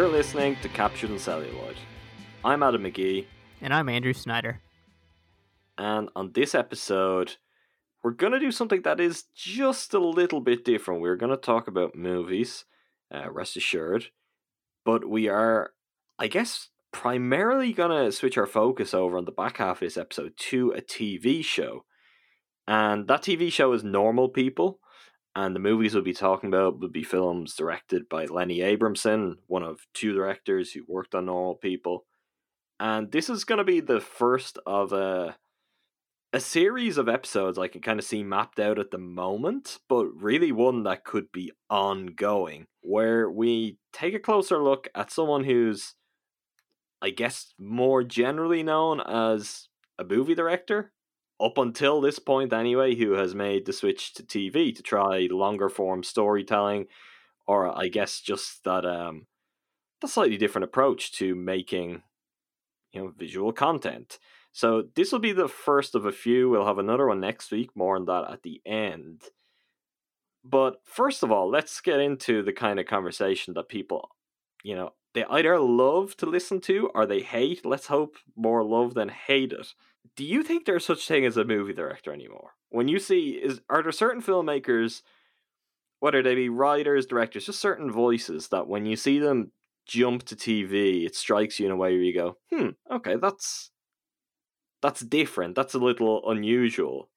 You're listening to Captured in Celluloid. I'm Adam McGee. And I'm Andrew Snyder. And on this episode, we're going to do something that is just a little bit different. We're going to talk about movies, rest assured. But we are, I guess, primarily going to switch our focus over on the back half of this episode to a TV show. And that TV show is Normal People. And the movies we'll be talking about would be films directed by Lenny Abrahamson, one of two directors who worked on Normal People. And this is going to be the first of a series of episodes I can kind of see mapped out at the moment, but really one that could be ongoing, where we take a closer look at someone who's, I guess, more generally known as a movie director. Up until this point anyway, who has made the switch to TV to try longer form storytelling, or I guess just that slightly different approach to making, visual content. So this will be the first of a few. We'll have another one next week, more on that at the end. But first of all, let's get into the kind of conversation that people, they either love to listen to or they hate. Let's hope more love than hate it. Do you think there's such thing as a movie director anymore? When you see, are there certain filmmakers, whether they be writers, directors, just certain voices that when you see them jump to TV, it strikes you in a way where you go, okay, that's different. That's a little unusual.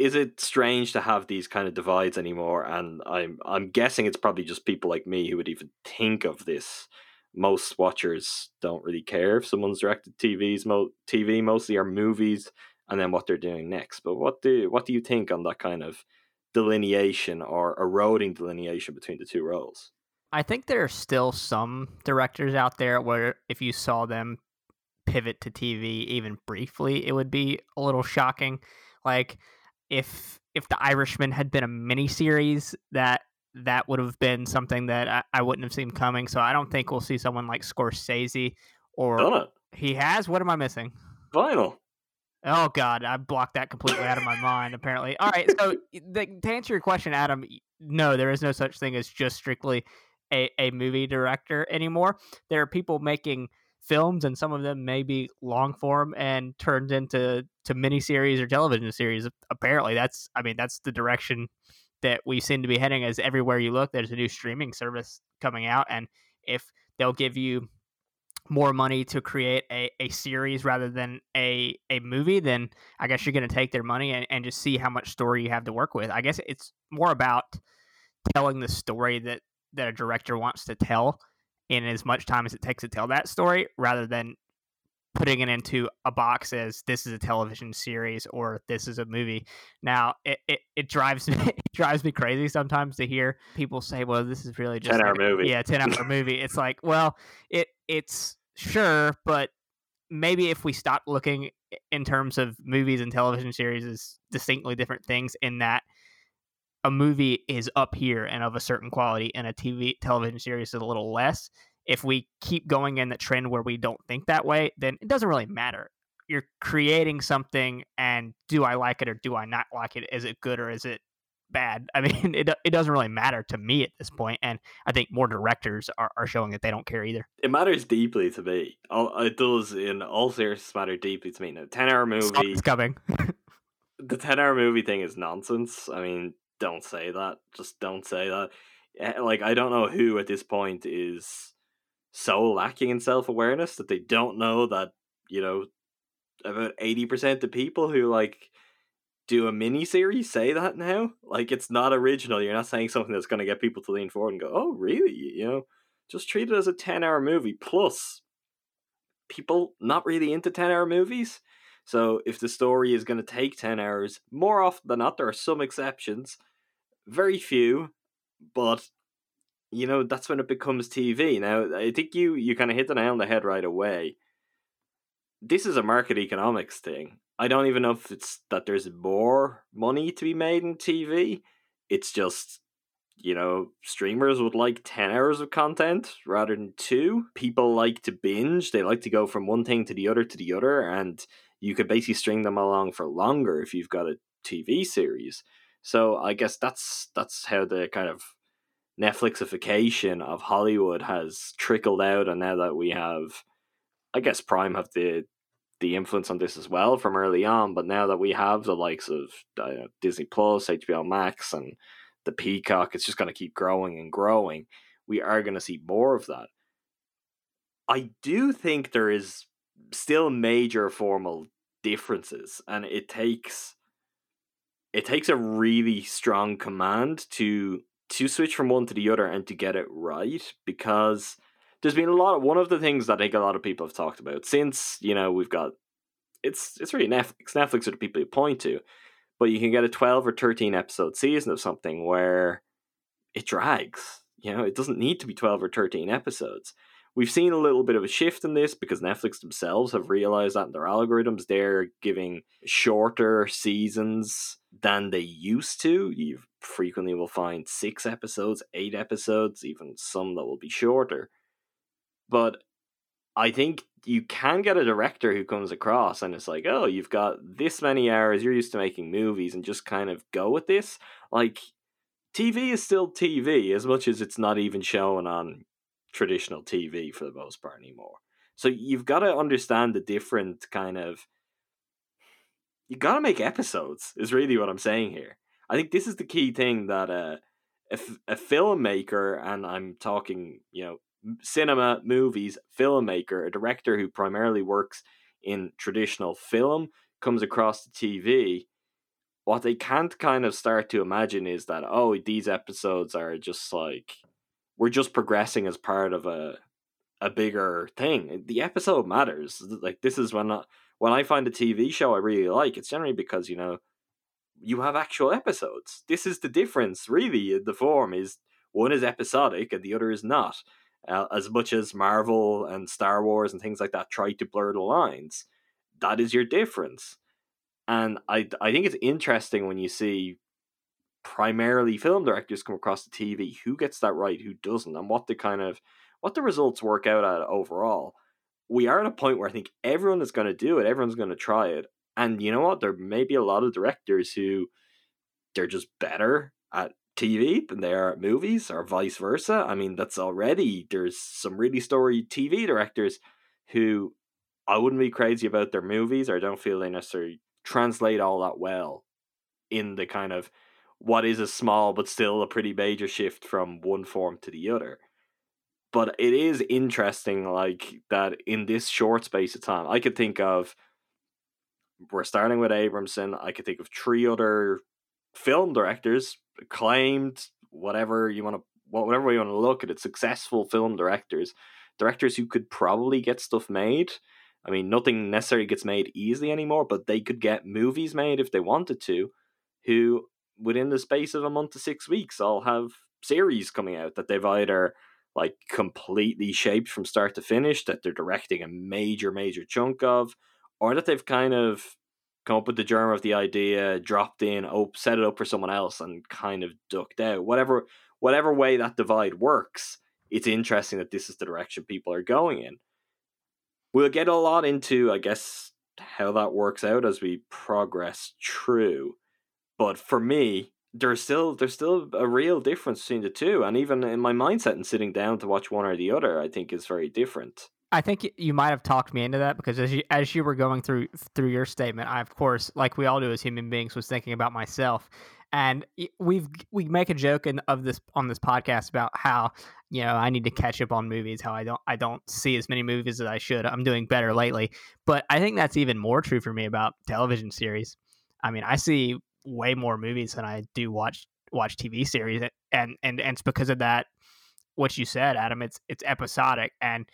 Is it strange to have these kind of divides anymore? And I'm guessing it's probably just people like me who would even think of this. Most watchers don't really care if someone's directed TV mostly are movies and then what they're doing next. But what do you think on that kind of delineation or eroding delineation between the two roles? I think there are still some directors out there where if you saw them pivot to TV even briefly, it would be a little shocking. Like if The Irishman had been a miniseries, that would have been something that I wouldn't have seen coming. So I don't think we'll see someone like Scorsese or... Done it. He has? What am I missing? Vinyl. Oh, God. I blocked that completely out of my mind, apparently. All right. So to answer your question, Adam, no, there is no such thing as just strictly a movie director anymore. There are people making films, and some of them may be long form and turned into miniseries or television series. Apparently, that's the direction that we seem to be heading, as everywhere you look, there's a new streaming service coming out. And if they'll give you more money to create a series rather than a movie, then I guess you're going to take their money and just see how much story you have to work with. I guess it's more about telling the story that a director wants to tell in as much time as it takes to tell that story, rather than putting it into a box as this is a television series or this is a movie. Now it drives me crazy sometimes to hear people say, well, this is really just 10-hour movie. Yeah, 10-hour movie. It's like, well, it's sure, but maybe if we stop looking in terms of movies and television series as distinctly different things, in that a movie is up here and of a certain quality and a television series is a little less. If we keep going in the trend where we don't think that way, then it doesn't really matter. You're creating something, and do I like it or do I not like it? Is it good or is it bad? I mean, it doesn't really matter to me at this point, and I think more directors are showing that they don't care either. It matters deeply to me. It does, in all seriousness, matter deeply to me. Now, 10-hour movie... Something's coming. The 10-hour movie thing is nonsense. I mean, don't say that. Just don't say that. Like, I don't know who at this point is so lacking in self-awareness that they don't know that, about 80% of people who, do a mini-series say that now. Like, it's not original. You're not saying something that's going to get people to lean forward and go, oh, really? Just treat it as a 10-hour movie. Plus, people not really into 10-hour movies. So if the story is going to take 10 hours, more often than not, there are some exceptions. Very few, but... that's when it becomes TV. Now, I think you kind of hit the nail on the head right away. This is a market economics thing. I don't even know if it's that there's more money to be made in TV. It's just, streamers would like 10 hours of content rather than 2. People like to binge. They like to go from one thing to the other. And you could basically string them along for longer if you've got a TV series. So I guess that's how the kind of Netflixification of Hollywood has trickled out, and now that we have, I guess Prime have the influence on this as well from early on, but now that we have the likes of Disney Plus, HBO Max, and the Peacock, it's just going to keep growing and growing. We are going to see more of that. I do think there is still major formal differences, and it takes a really strong command to switch from one to the other and to get it right, because there's been one of the things that I think a lot of people have talked about since, you know, we've got, it's really Netflix. Netflix are the people you point to, but you can get a 12 or 13 episode season of something where it drags, you know, it doesn't need to be 12 or 13 episodes. We've seen a little bit of a shift in this because Netflix themselves have realized that in their algorithms, they're giving shorter seasons than they used to. You frequently will find 6 episodes, 8 episodes, even some that will be shorter. But I think you can get a director who comes across and it's like, oh, you've got this many hours, you're used to making movies, and just kind of go with this. Like, TV is still TV, as much as it's not even shown on traditional TV for the most part anymore. So you've got to understand the different kind of... you got to make episodes, is really what I'm saying here. I think this is the key thing that a filmmaker, and I'm talking, you know, cinema, movies, filmmaker, a director who primarily works in traditional film, comes across to TV, what they can't kind of start to imagine is that, oh, these episodes are just like... we're just progressing as part of a bigger thing. The episode matters. Like, this is when I find a TV show I really like, it's generally because, you know, you have actual episodes. This is the difference, really. The form is, one is episodic and the other is not. As much as Marvel and Star Wars and things like that try to blur the lines, that is your difference. And I think it's interesting when you see primarily film directors come across the TV, who gets that right, who doesn't, and what the results work out at overall. We are at a point where I think everyone is going to do it, everyone's going to try it, and you know what, there may be a lot of directors who they're just better at TV than they are at movies, or vice versa. I mean, that's already, there's some really storied TV directors who I wouldn't be crazy about their movies, or I don't feel they necessarily translate all that well in the kind of what is a small but still a pretty major shift from one form to the other. But it is interesting, like, that in this short space of time, I could think of, we're starting with Abrahamson, I could think of 3 other film directors, acclaimed, whatever way you want to look at it, successful film directors who could probably get stuff made. I mean, nothing necessarily gets made easily anymore, but they could get movies made if they wanted to, who within the space of a month to 6 weeks, I'll have series coming out that they've either like completely shaped from start to finish, that they're directing a major, major chunk of, or that they've kind of come up with the germ of the idea, dropped in, set it up for someone else and kind of ducked out. Whatever way that divide works, it's interesting that this is the direction people are going in. We'll get a lot into, I guess, how that works out as we progress through. But for me, there's still a real difference between the two. And even in my mindset and sitting down to watch one or the other, I think is very different. I think you might have talked me into that, because as you were going through your statement, I, of course, like we all do as human beings, was thinking about myself. And we make a joke on this podcast about how, you know, I need to catch up on movies, how I don't see as many movies as I should. I'm doing better lately. But I think that's even more true for me about television series. I mean, I see way more movies than I do watch TV series, and it's because of that, what you said, Adam. It's episodic, and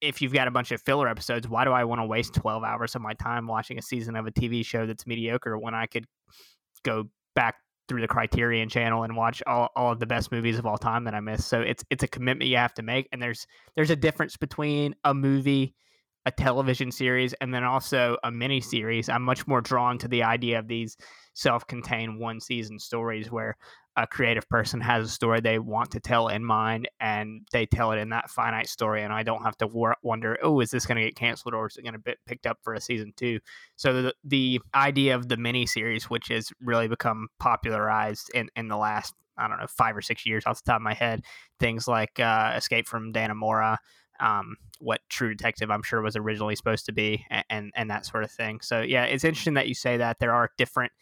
if you've got a bunch of filler episodes, why do I want to waste 12 hours of my time watching a season of a TV show that's mediocre when I could go back through the Criterion Channel and watch all of the best movies of all time that I missed? So it's a commitment you have to make, and there's a difference between a movie, a television series, and then also a mini series. I'm much more drawn to the idea of these self-contained one-season stories where a creative person has a story they want to tell in mind, and they tell it in that finite story, and I don't have to wonder, oh, is this going to get canceled, or is it going to be picked up for a season 2? So the idea of the mini series, which has really become popularized in the last I don't know, 5 or 6 years off the top of my head. Things like Escape from Dannemora, What True Detective I'm sure was originally supposed to be, and that sort of thing. So yeah, it's interesting that you say that there are different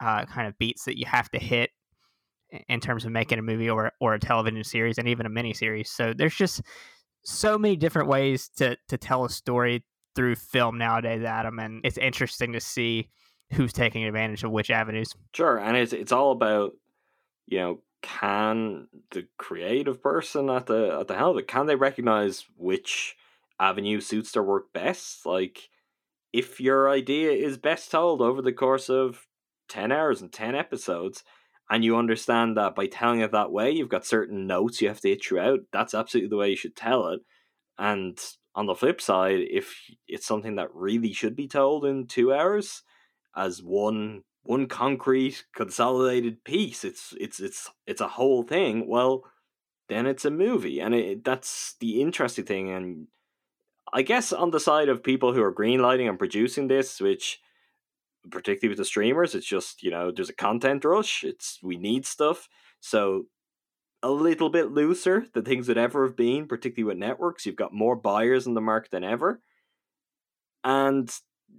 kind of beats that you have to hit in terms of making a movie or a television series and even a miniseries. So there's just so many different ways to tell a story through film nowadays, Adam, and it's interesting to see who's taking advantage of which avenues. Sure, and it's all about, you know, can the creative person at the helm of it, can they recognize which avenue suits their work best? Like, if your idea is best told over the course of 10 hours and 10 episodes, and you understand that by telling it that way, you've got certain notes you have to hit throughout, that's absolutely the way you should tell it. And on the flip side, if it's something that really should be told in 2 hours as one concrete consolidated piece, it's a whole thing, well, then it's a movie. And that's the interesting thing. And I guess on the side of people who are greenlighting and producing this, which particularly with the streamers, it's just, you know, there's a content rush, we need stuff, so a little bit looser than things would ever have been, particularly with networks. You've got more buyers in the market than ever, and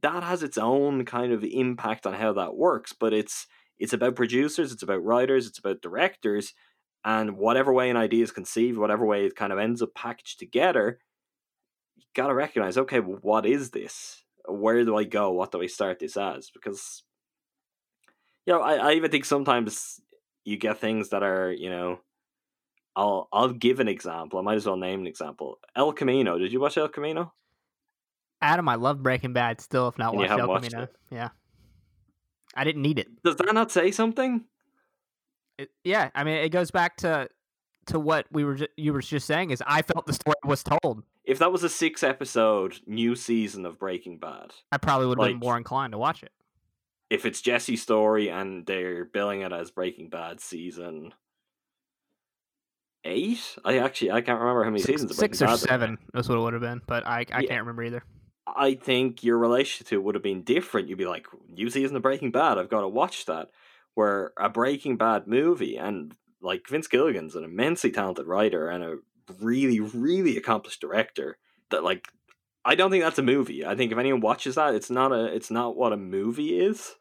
that has its own kind of impact on how that works. But it's about producers, it's about writers, it's about directors, and whatever way an idea is conceived, whatever way it kind of ends up packaged together, you got to recognize, okay, well, what is this? Where do I go? What do I start this as? Because, you know, I even think sometimes you get things that are, you know, I'll give an example. I might as well name an example. El Camino. Did you watch El Camino? Adam, I love Breaking Bad still, if not watched El Camino. Yeah. I didn't need it. Does that not say something? Yeah. I mean, it goes back to what you were just saying, is I felt the story was told. If that was a 6-episode new season of Breaking Bad, I probably would have been more inclined to watch it. If it's Jesse's story and they're billing it as Breaking Bad season 8? I can't remember how many seasons of Breaking Bad. 6 or 7 is what it would have been, but I can't remember either. I think your relation to it would have been different. You'd be like, new season of Breaking Bad, I've got to watch that. Where a Breaking Bad movie, and like Vince Gilligan's an immensely talented writer and a really, really accomplished director, that, like, I don't think that's a movie. I think if anyone watches that, it's not what a movie is.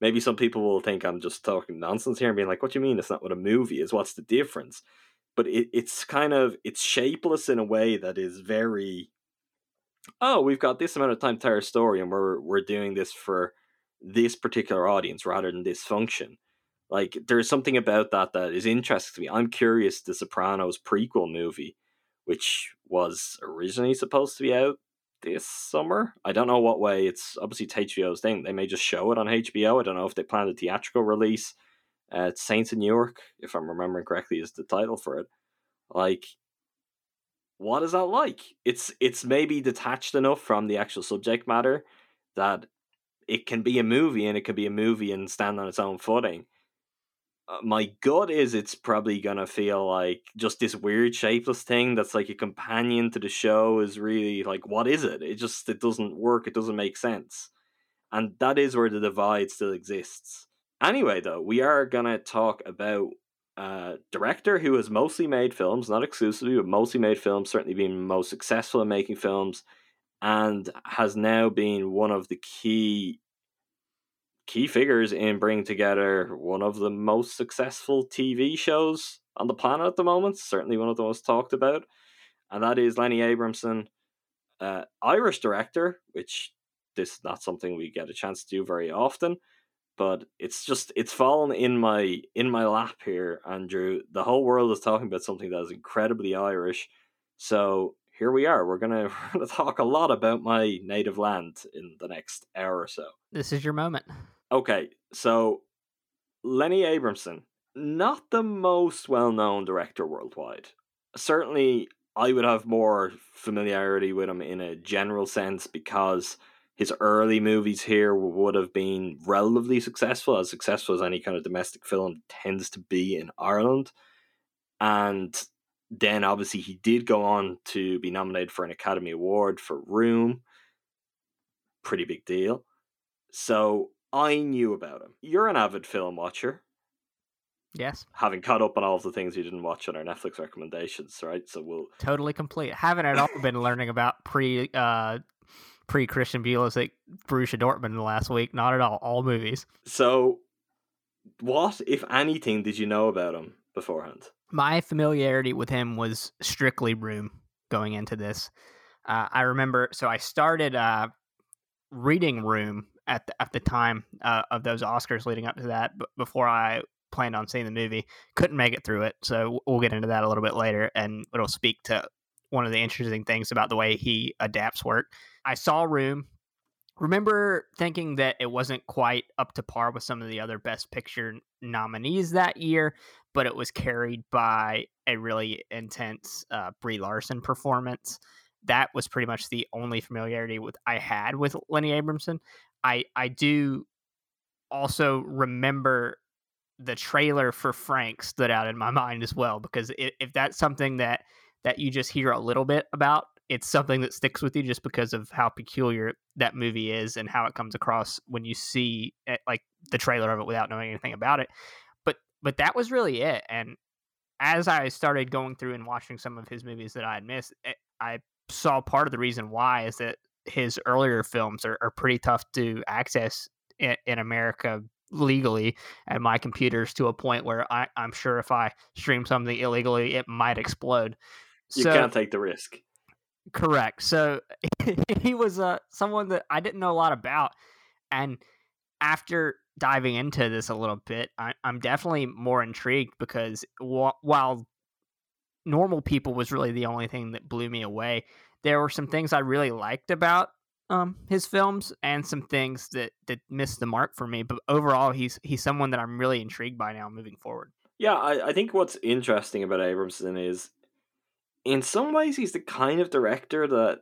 Maybe some people will think I'm just talking nonsense here and being like, what do you mean it's not what a movie is? What's the difference? But it's shapeless in a way that is very, oh, we've got this amount of time to tell our story, and we're doing this for this particular audience rather than this function. Like, there's something about that is interesting to me. I'm curious, the Sopranos prequel movie, which was originally supposed to be out this summer. I don't know what way. It's obviously HBO's thing. They may just show it on HBO. I don't know if they planned a theatrical release. It's Saints in Newark, if I'm remembering correctly, is the title for it. Like, what is that like? It's maybe detached enough from the actual subject matter that it can be a movie, and it can be a movie and stand on its own footing. My gut is it's probably going to feel like just this weird shapeless thing that's like a companion to the show is really like, what is it? It doesn't work. It doesn't make sense. And that is where the divide still exists. Anyway, though, we are going to talk about a director who has mostly made films, not exclusively, but mostly made films, certainly been most successful in making films, and has now been one of the key figures in bringing together one of the most successful TV shows on the planet at the moment, certainly one of the most talked about, and that is Lenny Abrahamson, Irish director, which this is not something we get a chance to do very often, but it's fallen in my lap here, Andrew. The whole world is talking about something that is incredibly Irish, so here we are. We're gonna talk a lot about my native land in the next hour or so. This is your moment. Okay, so Lenny Abrahamson, not the most well-known director worldwide. Certainly, I would have more familiarity with him in a general sense because his early movies here would have been relatively successful as any kind of domestic film tends to be in Ireland. And then, obviously, he did go on to be nominated for an Academy Award for Room. Pretty big deal. So I knew about him. You're an avid film watcher. Yes. Having caught up on all of the things you didn't watch on our Netflix recommendations, right? So we'll... Totally complete. Haven't at all been learning about pre-Christian Pulisic, Borussia Dortmund last week. Not at all movies. So what, if anything, did you know about him beforehand? My familiarity with him was strictly Room going into this. I remember, so I started reading Room at the time of those Oscars leading up to that, but before I planned on seeing the movie, couldn't make it through it. So we'll get into that a little bit later, and it'll speak to one of the interesting things about the way he adapts work. I saw Room, remember thinking that it wasn't quite up to par with some of the other Best Picture nominees that year, but it was carried by a really intense Brie Larson performance. That was pretty much the only familiarity I had with Lenny Abrahamson. I do also remember the trailer for Frank stood out in my mind as well, because if that's something that you just hear a little bit about, it's something that sticks with you just because of how peculiar that movie is and how it comes across when you see it, like the trailer of it without knowing anything about it. But that was really it. And as I started going through and watching some of his movies that I had missed, I saw part of the reason why is that his earlier films are pretty tough to access in America legally at my computers, to a point where I'm sure if I stream something illegally, it might explode. You can't take the risk. Correct. So he was someone that I didn't know a lot about. And after diving into this a little bit, I'm definitely more intrigued, because while Normal People was really the only thing that blew me away, there were some things I really liked about his films and some things that missed the mark for me. But overall, he's someone that I'm really intrigued by now moving forward. Yeah, I think what's interesting about Abrahamson is, in some ways, he's the kind of director that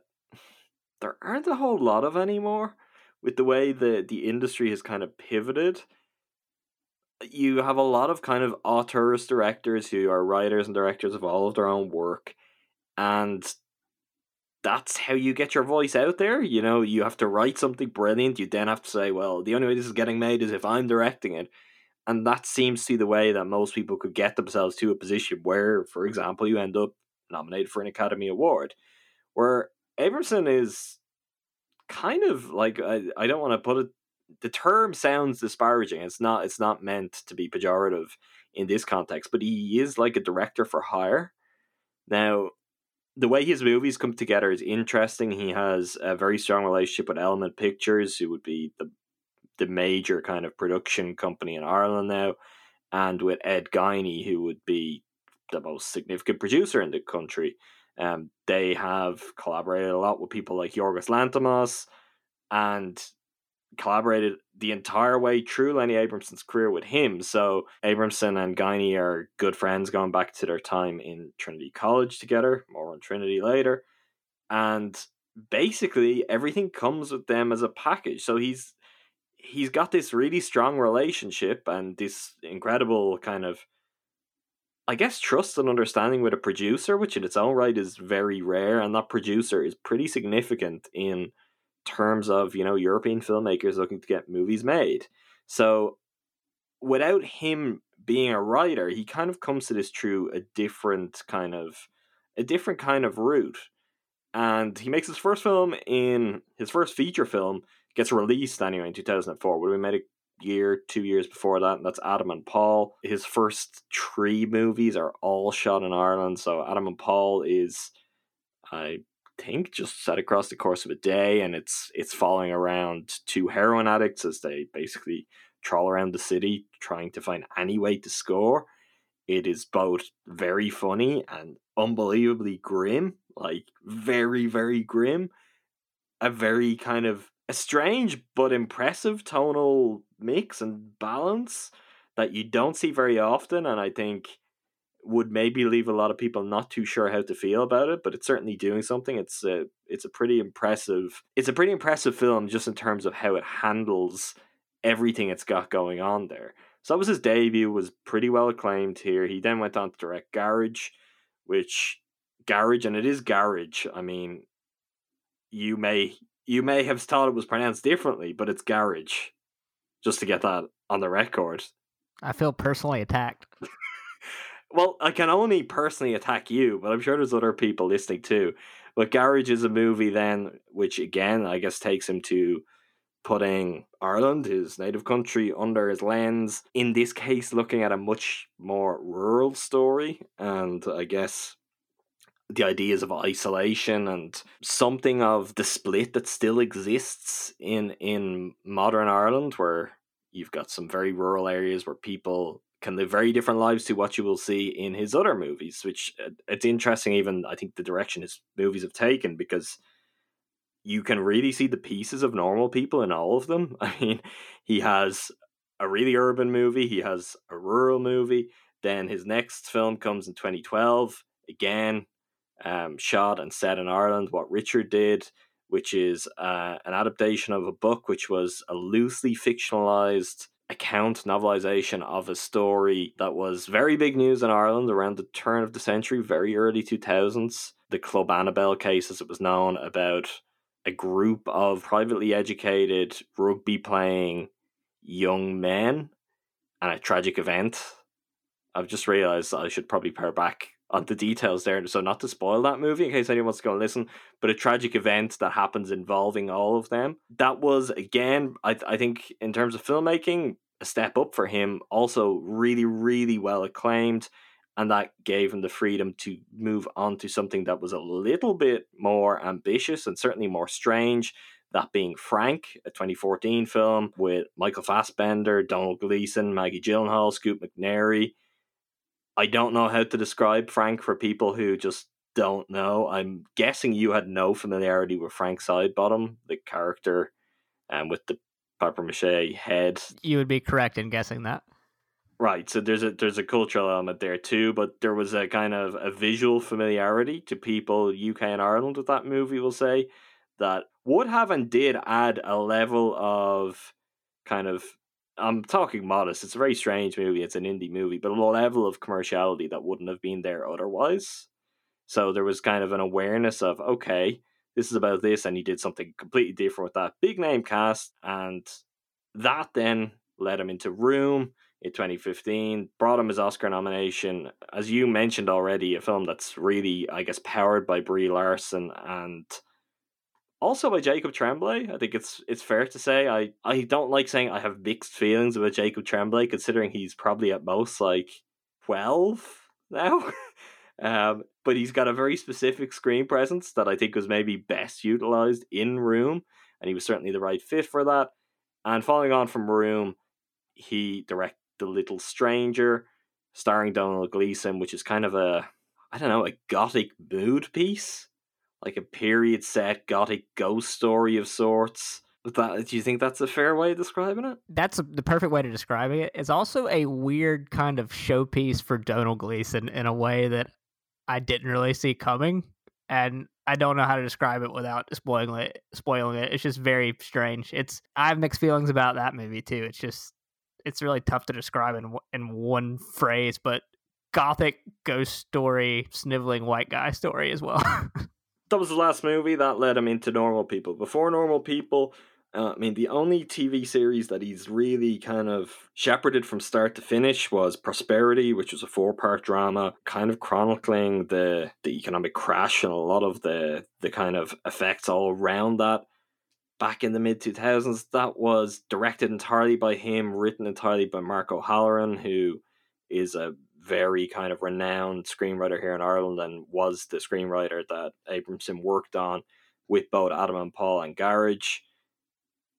there aren't a whole lot of anymore. With the way the industry has kind of pivoted, you have a lot of kind of auteurs directors who are writers and directors of all of their own work, and that's how you get your voice out there. You know, you have to write something brilliant, you then have to say, well, the only way this is getting made is if I'm directing it. And that seems to be the way that most people could get themselves to a position where, for example, you end up nominated for an Academy Award. Where Abrahamson is kind of like, I don't want to put it, the term sounds disparaging, it's not meant to be pejorative in this context, but he is like a director for hire. Now, the way his movies come together is interesting. He has a very strong relationship with Element Pictures, who would be the major kind of production company in Ireland now, and with Ed Guiney, who would be the most significant producer in the country. They have collaborated a lot with people like Yorgos Lanthimos, and collaborated the entire way through Lenny Abrahamson's career with him. So Abrahamson and Guiney are good friends going back to their time in Trinity College together. More on Trinity later. And basically everything comes with them as a package. So he's got this really strong relationship and this incredible kind of, I guess, trust and understanding with a producer, which in its own right is very rare. And that producer is pretty significant in terms of, you know, European filmmakers looking to get movies made. So without him being a writer, he kind of comes to this through a different kind of route. And he makes his first film in his first feature film, gets released anyway in 2004. Would we made it year, 2 years before that, and that's Adam and Paul. His first three movies are all shot in Ireland, so Adam and Paul is, I think, just set across the course of a day, and it's following around two heroin addicts as they basically trawl around the city trying to find any way to score. It is both very funny and unbelievably grim, like very, very grim. A very kind of a strange but impressive tonal mix and balance that you don't see very often, and I think would maybe leave a lot of people not too sure how to feel about it, but it's certainly doing something. It's a pretty impressive film just in terms of how it handles everything it's got going on there. So that was his debut, was pretty well acclaimed here. He then went on to direct Garage, and it is Garage. I mean, you may have thought it was pronounced differently, but it's Garage. Just to get that on the record. I feel personally attacked. Well, I can only personally attack you, but I'm sure there's other people listening too. But Garage is a movie then, which again, I guess takes him to putting Ireland, his native country, under his lens. In this case, looking at a much more rural story. And I guess the ideas of isolation and something of the split that still exists in modern Ireland, where you've got some very rural areas where people can live very different lives to what you will see in his other movies, which it's interesting, even I think the direction his movies have taken, because you can really see the pieces of Normal People in all of them. I mean, he has a really urban movie, he has a rural movie, then his next film comes in 2012, again, shot and set in Ireland, What Richard Did, which is an adaptation of a book, which was a loosely fictionalized account, novelization of a story that was very big news in Ireland around the turn of the century, very early 2000s. The Club Annabelle case, as it was known, about a group of privately educated rugby-playing young men and a tragic event. I've just realized I should probably pare back on the details there, so not to spoil that movie in case anyone wants to go and listen, but a tragic event that happens involving all of them. That was, again, I think in terms of filmmaking, a step up for him, also really, really well acclaimed, and that gave him the freedom to move on to something that was a little bit more ambitious and certainly more strange, that being Frank, a 2014 film with Michael Fassbender, Domhnall Gleeson, Maggie Gyllenhaal, Scoot McNairy. I don't know how to describe Frank for people who just don't know. I'm guessing you had no familiarity with Frank Sidebottom, the character with the papier-mâché head. You would be correct in guessing that. Right, so there's a cultural element there too, but there was a kind of a visual familiarity to people UK and Ireland with that movie, we'll say, that would have and did add a level of kind of, I'm talking modest, it's a very strange movie, it's an indie movie, but a level of commerciality that wouldn't have been there otherwise. So there was kind of an awareness of, okay, this is about this, and he did something completely different with that big name cast, and that then led him into Room in 2015, brought him his Oscar nomination, as you mentioned already, a film that's really, I guess, powered by Brie Larson and also by Jacob Tremblay. I think it's fair to say I don't like saying I have mixed feelings about Jacob Tremblay, considering he's probably at most like 12 now. But he's got a very specific screen presence that I think was maybe best utilized in Room, and he was certainly the right fit for that. And following on from Room, he directed The Little Stranger, starring Domhnall Gleeson, which is kind of a, I don't know, a gothic mood piece. Like a period set gothic ghost story of sorts. Do you think that's a fair way of describing it? That's the perfect way to describe it. It's also a weird kind of showpiece for Domhnall Gleeson in a way that I didn't really see coming. And I don't know how to describe it without spoiling it. It's just very strange. I have mixed feelings about that movie too. It's just, it's really tough to describe in one phrase, but gothic ghost story, sniveling white guy story as well. That was the last movie that led him into Normal People. Before Normal People, I mean, the only TV series that he's really kind of shepherded from start to finish was Prosperity, which was a 4-part drama, kind of chronicling the economic crash and a lot of the kind of effects all around that. Back in the mid-2000s, that was directed entirely by him, written entirely by Mark O'Halloran, who is a very kind of renowned screenwriter here in Ireland and was the screenwriter that Abrahamson worked on with both Adam and Paul and Garage.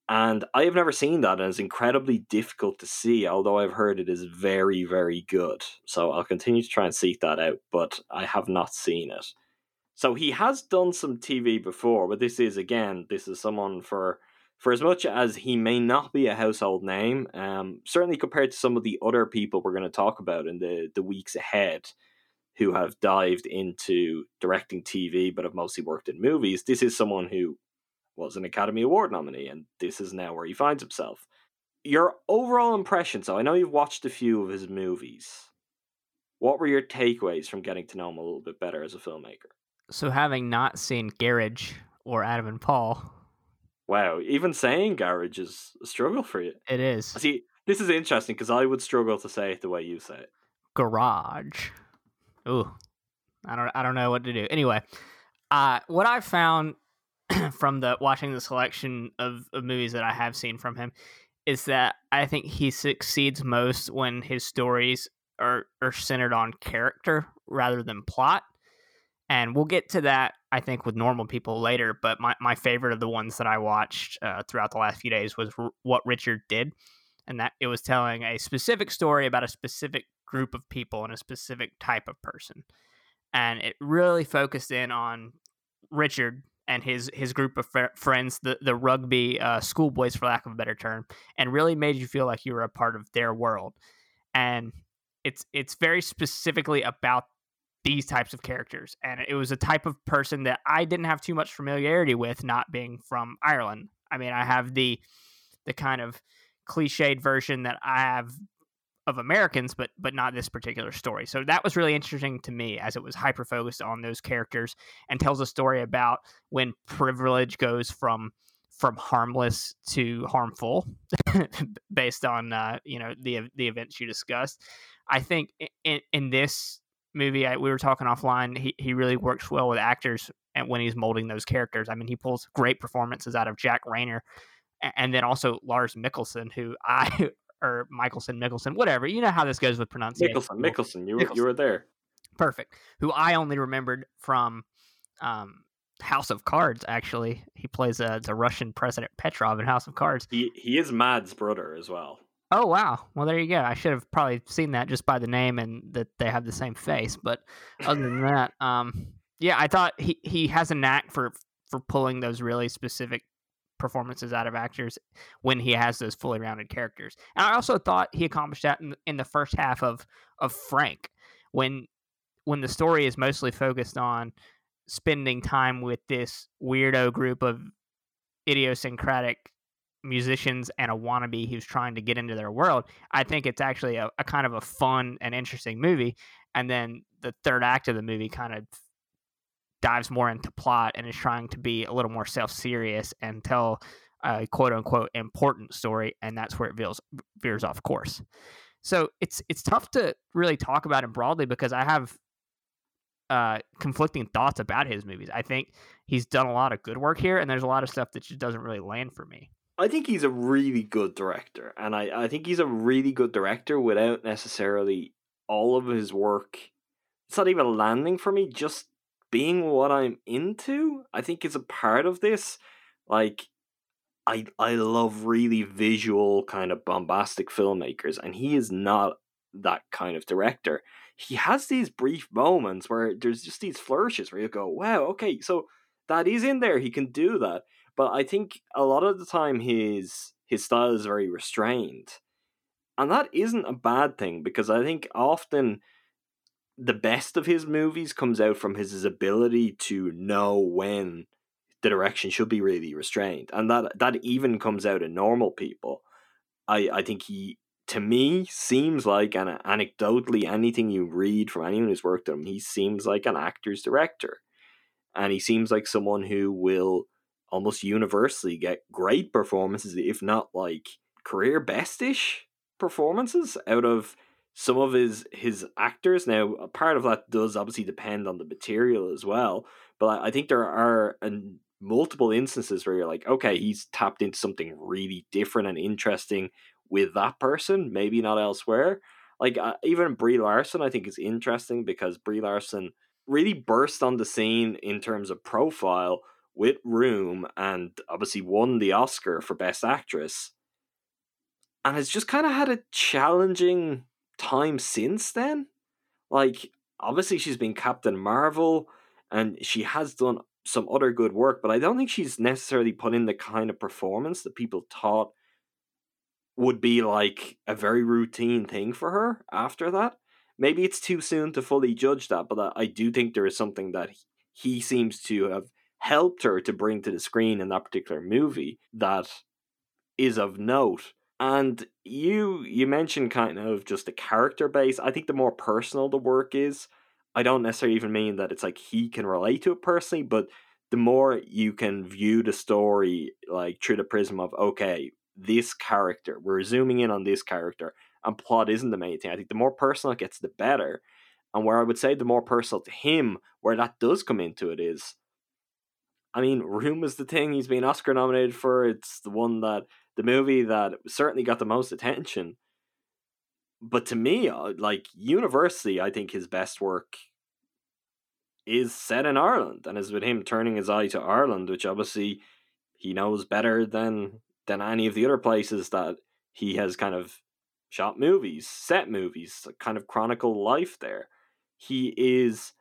And I have never seen that, and it's incredibly difficult to see, although I've heard it is very, very good. So I'll continue to try and seek that out, but I have not seen it. So he has done some TV before, but this is someone for as much as he may not be a household name, certainly compared to some of the other people we're going to talk about in the weeks ahead who have dived into directing TV but have mostly worked in movies, this is someone who was an Academy Award nominee, and this is now where he finds himself. Your overall impression, so I know you've watched a few of his movies. What were your takeaways from getting to know him a little bit better as a filmmaker? So having not seen Garage or Adam and Paul... Wow, even saying Garage is a struggle for you. It is. See, This is interesting because I would struggle to say it the way you say it. Garage. Ooh, I don't know what to do. Anyway, what I found from watching the selection of movies that I have seen from him is that I think he succeeds most when his stories are centered on character rather than plot. And we'll get to that, I think, with Normal People later. But my favorite of the ones that I watched throughout the last few days was What Richard Did. And that it was telling a specific story about a specific group of people and a specific type of person. And it really focused in on Richard and his group of friends, the rugby schoolboys, for lack of a better term, and really made you feel like you were a part of their world. And it's very specifically about these types of characters. And it was a type of person that I didn't have too much familiarity with, not being from Ireland. I mean, I have the kind of cliched version that I have of Americans, but not this particular story. So that was really interesting to me, as it was hyper-focused on those characters and tells a story about when privilege goes from harmless to harmful based on, the events you discussed. I think in this movie, we were talking offline, he really works well with actors and when he's molding those characters. I mean, he pulls great performances out of Jack Rayner and then also Lars Mikkelsen, Mikkelsen, whatever. You know how this goes with pronunciation. Mikkelsen. You were there. Perfect. Who I only remembered from House of Cards, actually. He plays the Russian president Petrov in House of Cards. He is Mad's brother as well. Oh, wow. Well, there you go. I should have probably seen that just by the name and that they have the same face. But other than that, I thought he has a knack for pulling those really specific performances out of actors when he has those fully rounded characters. And I also thought he accomplished that in the first half of Frank, when the story is mostly focused on spending time with this weirdo group of idiosyncratic musicians and a wannabe who's trying to get into their world. I think it's actually a kind of a fun and interesting movie. And then the third act of the movie kind of dives more into plot and is trying to be a little more self-serious and tell a quote-unquote important story, and that's where it veers off course. So it's tough to really talk about him broadly because I have conflicting thoughts about his movies. I think he's done a lot of good work here, and there's a lot of stuff that just doesn't really land for me. I think he's a really good director, and I think he's a really good director without necessarily all of his work. It's not even landing for me, just being what I'm into, I think is a part of this. Like, I love really visual kind of bombastic filmmakers, and he is not that kind of director. He has these brief moments where there's just these flourishes where you go, wow, okay, so that is in there, he can do that. But I think a lot of the time his style is very restrained. And that isn't a bad thing, because I think often the best of his movies comes out from his ability to know when the direction should be really restrained. And that even comes out in Normal People. I think he, to me, seems like, and anecdotally, anything you read from anyone who's worked on him, he seems like an actor's director. And he seems like someone who will almost universally get great performances, if not like career best-ish performances out of some of his actors. Now, a part of that does obviously depend on the material as well, but I think there are multiple instances where you're like, okay, he's tapped into something really different and interesting with that person, maybe not elsewhere. Like, even Brie Larson, I think, is interesting because Brie Larson really burst on the scene in terms of profile with Room and obviously won the Oscar for Best Actress, and has just kind of had a challenging time since then. Like, obviously she's been Captain Marvel and she has done some other good work, but I don't think she's necessarily put in the kind of performance that people thought would be like a very routine thing for her after that. Maybe it's too soon to fully judge that, but I do think there is something that he seems to have helped her to bring to the screen in that particular movie that is of note. And you mentioned kind of just the character base. I think the more personal the work is, I don't necessarily even mean that it's like he can relate to it personally, but the more you can view the story like through the prism of, okay, this character. We're zooming in on this character, and plot isn't the main thing. I think the more personal it gets, the better. And where I would say the more personal to him, where that does come into it is, I mean, Room is the thing he's been Oscar nominated for. It's the one that, the movie that certainly got the most attention. But to me, like, universally, I think his best work is set in Ireland, and is with him turning his eye to Ireland, which obviously he knows better than any of the other places that he has kind of shot movies, set movies, kind of chronicle life there. He is,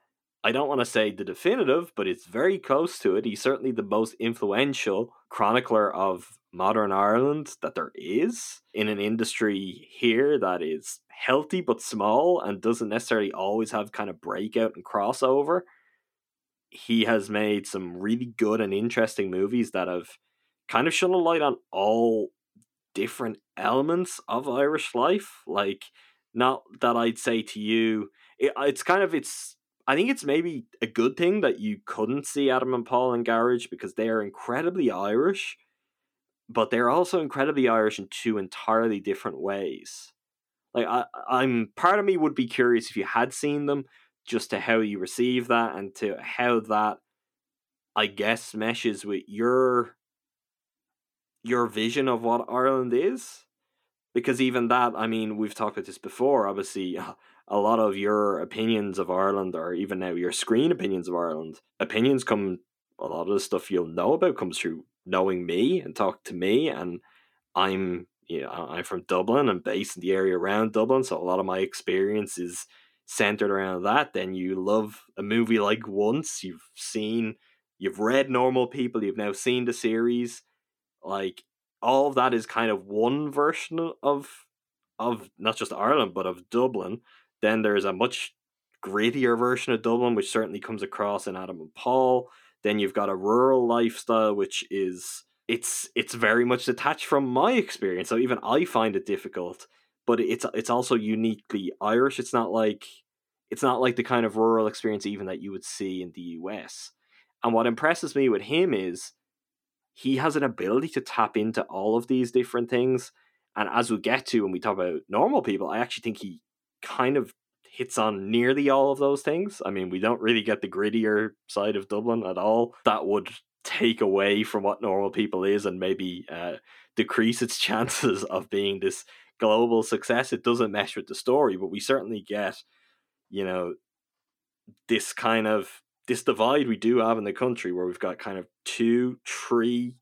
I don't want to say the definitive, but it's very close to it. He's certainly the most influential chronicler of modern Ireland that there is, in an industry here that is healthy but small and doesn't necessarily always have kind of breakout and crossover. He has made some really good and interesting movies that have kind of shone a light on all different elements of Irish life. Like, not that I'd say to you, I think it's maybe a good thing that you couldn't see Adam and Paul in Garage, because they are incredibly Irish, but they're also incredibly Irish in two entirely different ways. Like, I'm part of me would be curious if you had seen them, just to how you receive that, and to how that, I guess, meshes with your vision of what Ireland is. Because even that, I mean, we've talked about this before, obviously, a lot of your opinions of Ireland, or even now your screen opinions of Ireland, opinions come, a lot of the stuff you'll know about comes through knowing me and talk to me. And I'm from Dublin and based in the area around Dublin, so a lot of my experience is centered around that. Then you love a movie like Once, you've read Normal People, you've now seen the series. Like, all of that is kind of one version of not just Ireland, but of Dublin. Then there's a much grittier version of Dublin, which certainly comes across in Adam and Paul. Then you've got a rural lifestyle, which is, it's very much detached from my experience. So even I find it difficult, but it's also uniquely Irish. It's not like the kind of rural experience even that you would see in the US. And what impresses me with him is he has an ability to tap into all of these different things. And as we get to when we talk about Normal People, I actually think he kind of hits on nearly all of those things. I mean, we don't really get the grittier side of Dublin at all. That would take away from what Normal People is, and maybe decrease its chances of being this global success. It doesn't mesh with the story, but we certainly get, you know, this kind of, this divide we do have in the country, where we've got kind of 2, 3,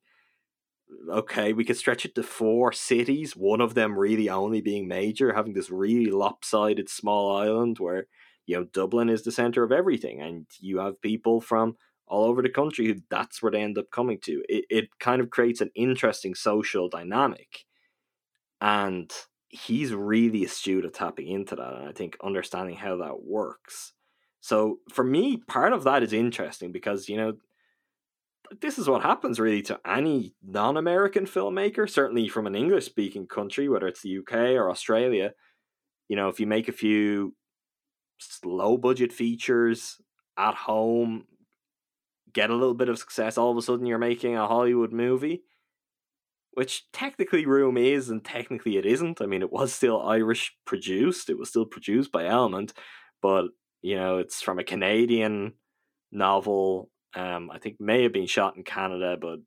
okay, we could stretch it to 4 cities, one of them really only being major, having this really lopsided small island where, you know, Dublin is the center of everything, and you have people from all over the country who, that's where they end up coming to. It kind of creates an interesting social dynamic, and he's really astute at tapping into that, and I think understanding how that works. So for me, part of that is interesting, because, you know, this is what happens really to any non-American filmmaker, certainly from an English-speaking country, whether it's the UK or Australia. You know, if you make a few low-budget features at home, get a little bit of success, all of a sudden you're making a Hollywood movie, which technically Room is, and technically it isn't. I mean, it was still Irish produced. It was still produced by Element, but, you know, it's from a Canadian novel. I think may have been shot in Canada, but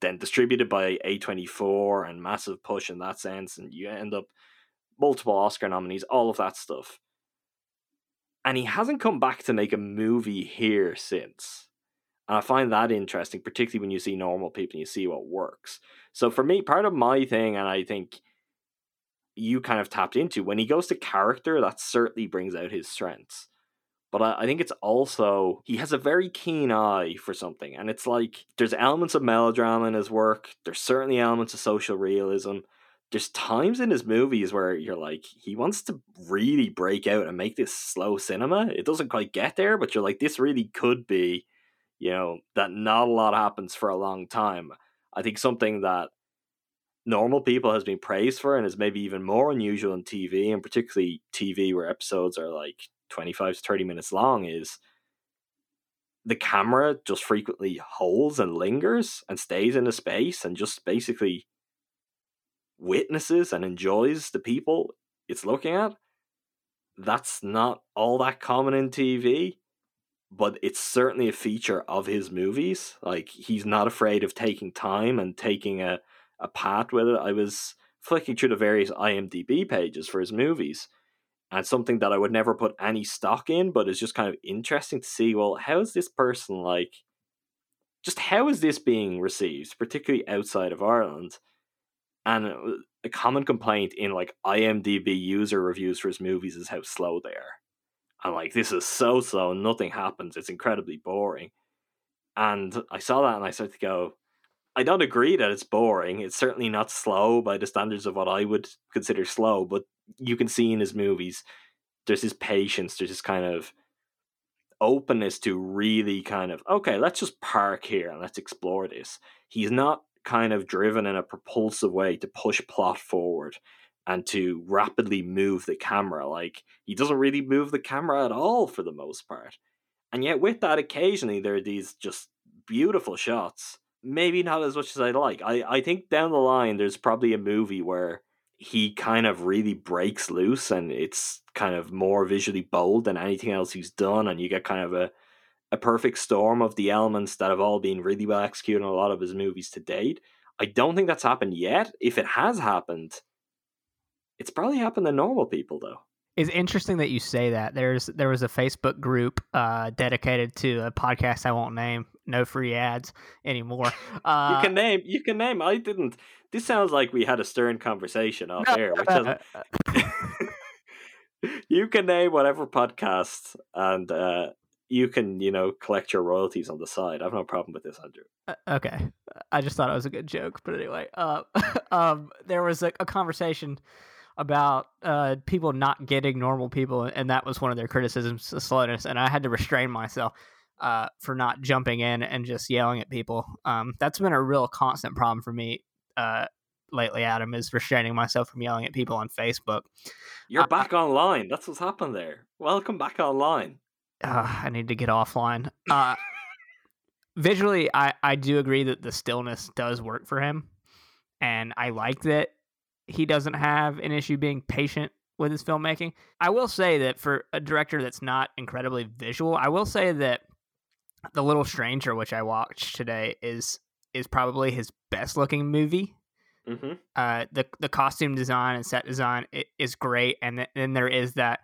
then distributed by A24, and massive push in that sense, and you end up multiple Oscar nominees, all of that stuff. And he hasn't come back to make a movie here since. And I find that interesting, particularly when you see Normal People and you see what works. So for me, part of my thing, and I think you kind of tapped into, when he goes to character, that certainly brings out his strengths. But I think it's also, he has a very keen eye for something. And it's like, there's elements of melodrama in his work. There's certainly elements of social realism. There's times in his movies where you're like, he wants to really break out and make this slow cinema. It doesn't quite get there, but you're like, this really could be, you know, that not a lot happens for a long time. I think something that Normal People has been praised for, and is maybe even more unusual in TV, and particularly TV where episodes are like 25 to 30 minutes long, is the camera just frequently holds and lingers and stays in a space and just basically witnesses and enjoys the people it's looking at, that's not all that common in TV, but it's certainly a feature of his movies. Like, he's not afraid of taking time and taking a path with it. I was flicking through the various IMDb pages for his movies, and something that I would never put any stock in, but it's just kind of interesting to see, well, how is this person, like, just how is this being received, particularly outside of Ireland? And a common complaint in, like, IMDb user reviews for his movies is how slow they are. And, like, this is so slow, nothing happens, it's incredibly boring. And I saw that and I started to go, I don't agree that it's boring. It's certainly not slow by the standards of what I would consider slow, but you can see in his movies, there's this patience, there's this kind of openness to really kind of, okay, let's just park here and let's explore this. He's not kind of driven in a propulsive way to push plot forward and to rapidly move the camera. Like, he doesn't really move the camera at all for the most part. And yet with that, occasionally there are these just beautiful shots. Maybe not as much as I'd like. I think down the line there's probably a movie where he kind of really breaks loose and it's kind of more visually bold than anything else he's done, and you get kind of a perfect storm of the elements that have all been really well executed in a lot of his movies to date. I don't think that's happened yet. If it has happened, it's probably happened to Normal People, though. It's interesting that you say that. There was a Facebook group dedicated to a podcast I won't name. No free ads anymore. You can name. I didn't. This sounds like we had a stern conversation off air. You can name whatever podcast, and you can, you know, collect your royalties on the side. I have no problem with this, Andrew. Okay, I just thought it was a good joke. But anyway, there was a conversation about people not getting Normal People, and that was one of their criticisms, the slowness, and I had to restrain myself for not jumping in and just yelling at people. That's been a real constant problem for me lately, Adam, is restraining myself from yelling at people on Facebook. You're back online. That's what's happened there. Welcome back online. I need to get offline. Visually, I do agree that the stillness does work for him, and I like that he doesn't have an issue being patient with his filmmaking. I will say that for a director that's not incredibly visual, I will say that The Little Stranger, which I watched today, is probably his best looking movie. Mm-hmm. The costume design and set design is great, and then there is that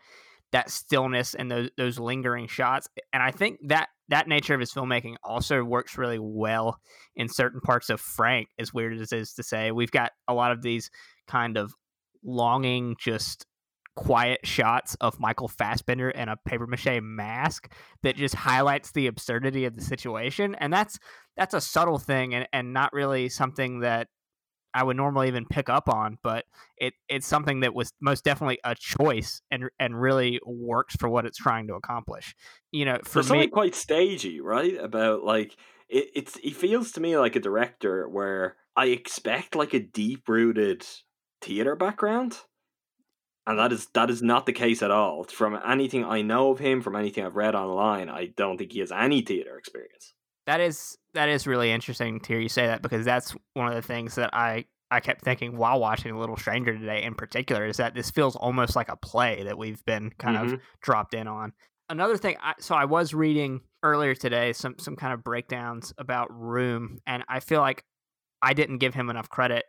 stillness and those lingering shots, and I think that nature of his filmmaking also works really well in certain parts of Frank, as weird as it is to say. We've got a lot of these kind of longing, just quiet shots of Michael Fassbender in a papier-mâché mask that just highlights the absurdity of the situation. And that's a subtle thing and not really something that I would normally even pick up on, but it's something that was most definitely a choice and really works for what it's trying to accomplish. You know, for me, something quite stagey, right? About, like, it feels to me like a director where I expect, like, a deep-rooted theater background, and that is not the case at all. From anything I know of him, from anything I've read online, I don't think he has any theater experience. That is really interesting to hear you say that, because that's one of the things that I kept thinking while watching The Little Stranger today in particular, is that this feels almost like a play that we've been kind of dropped in on. Another thing, I was reading earlier today some kind of breakdowns about Room, and I feel like I didn't give him enough credit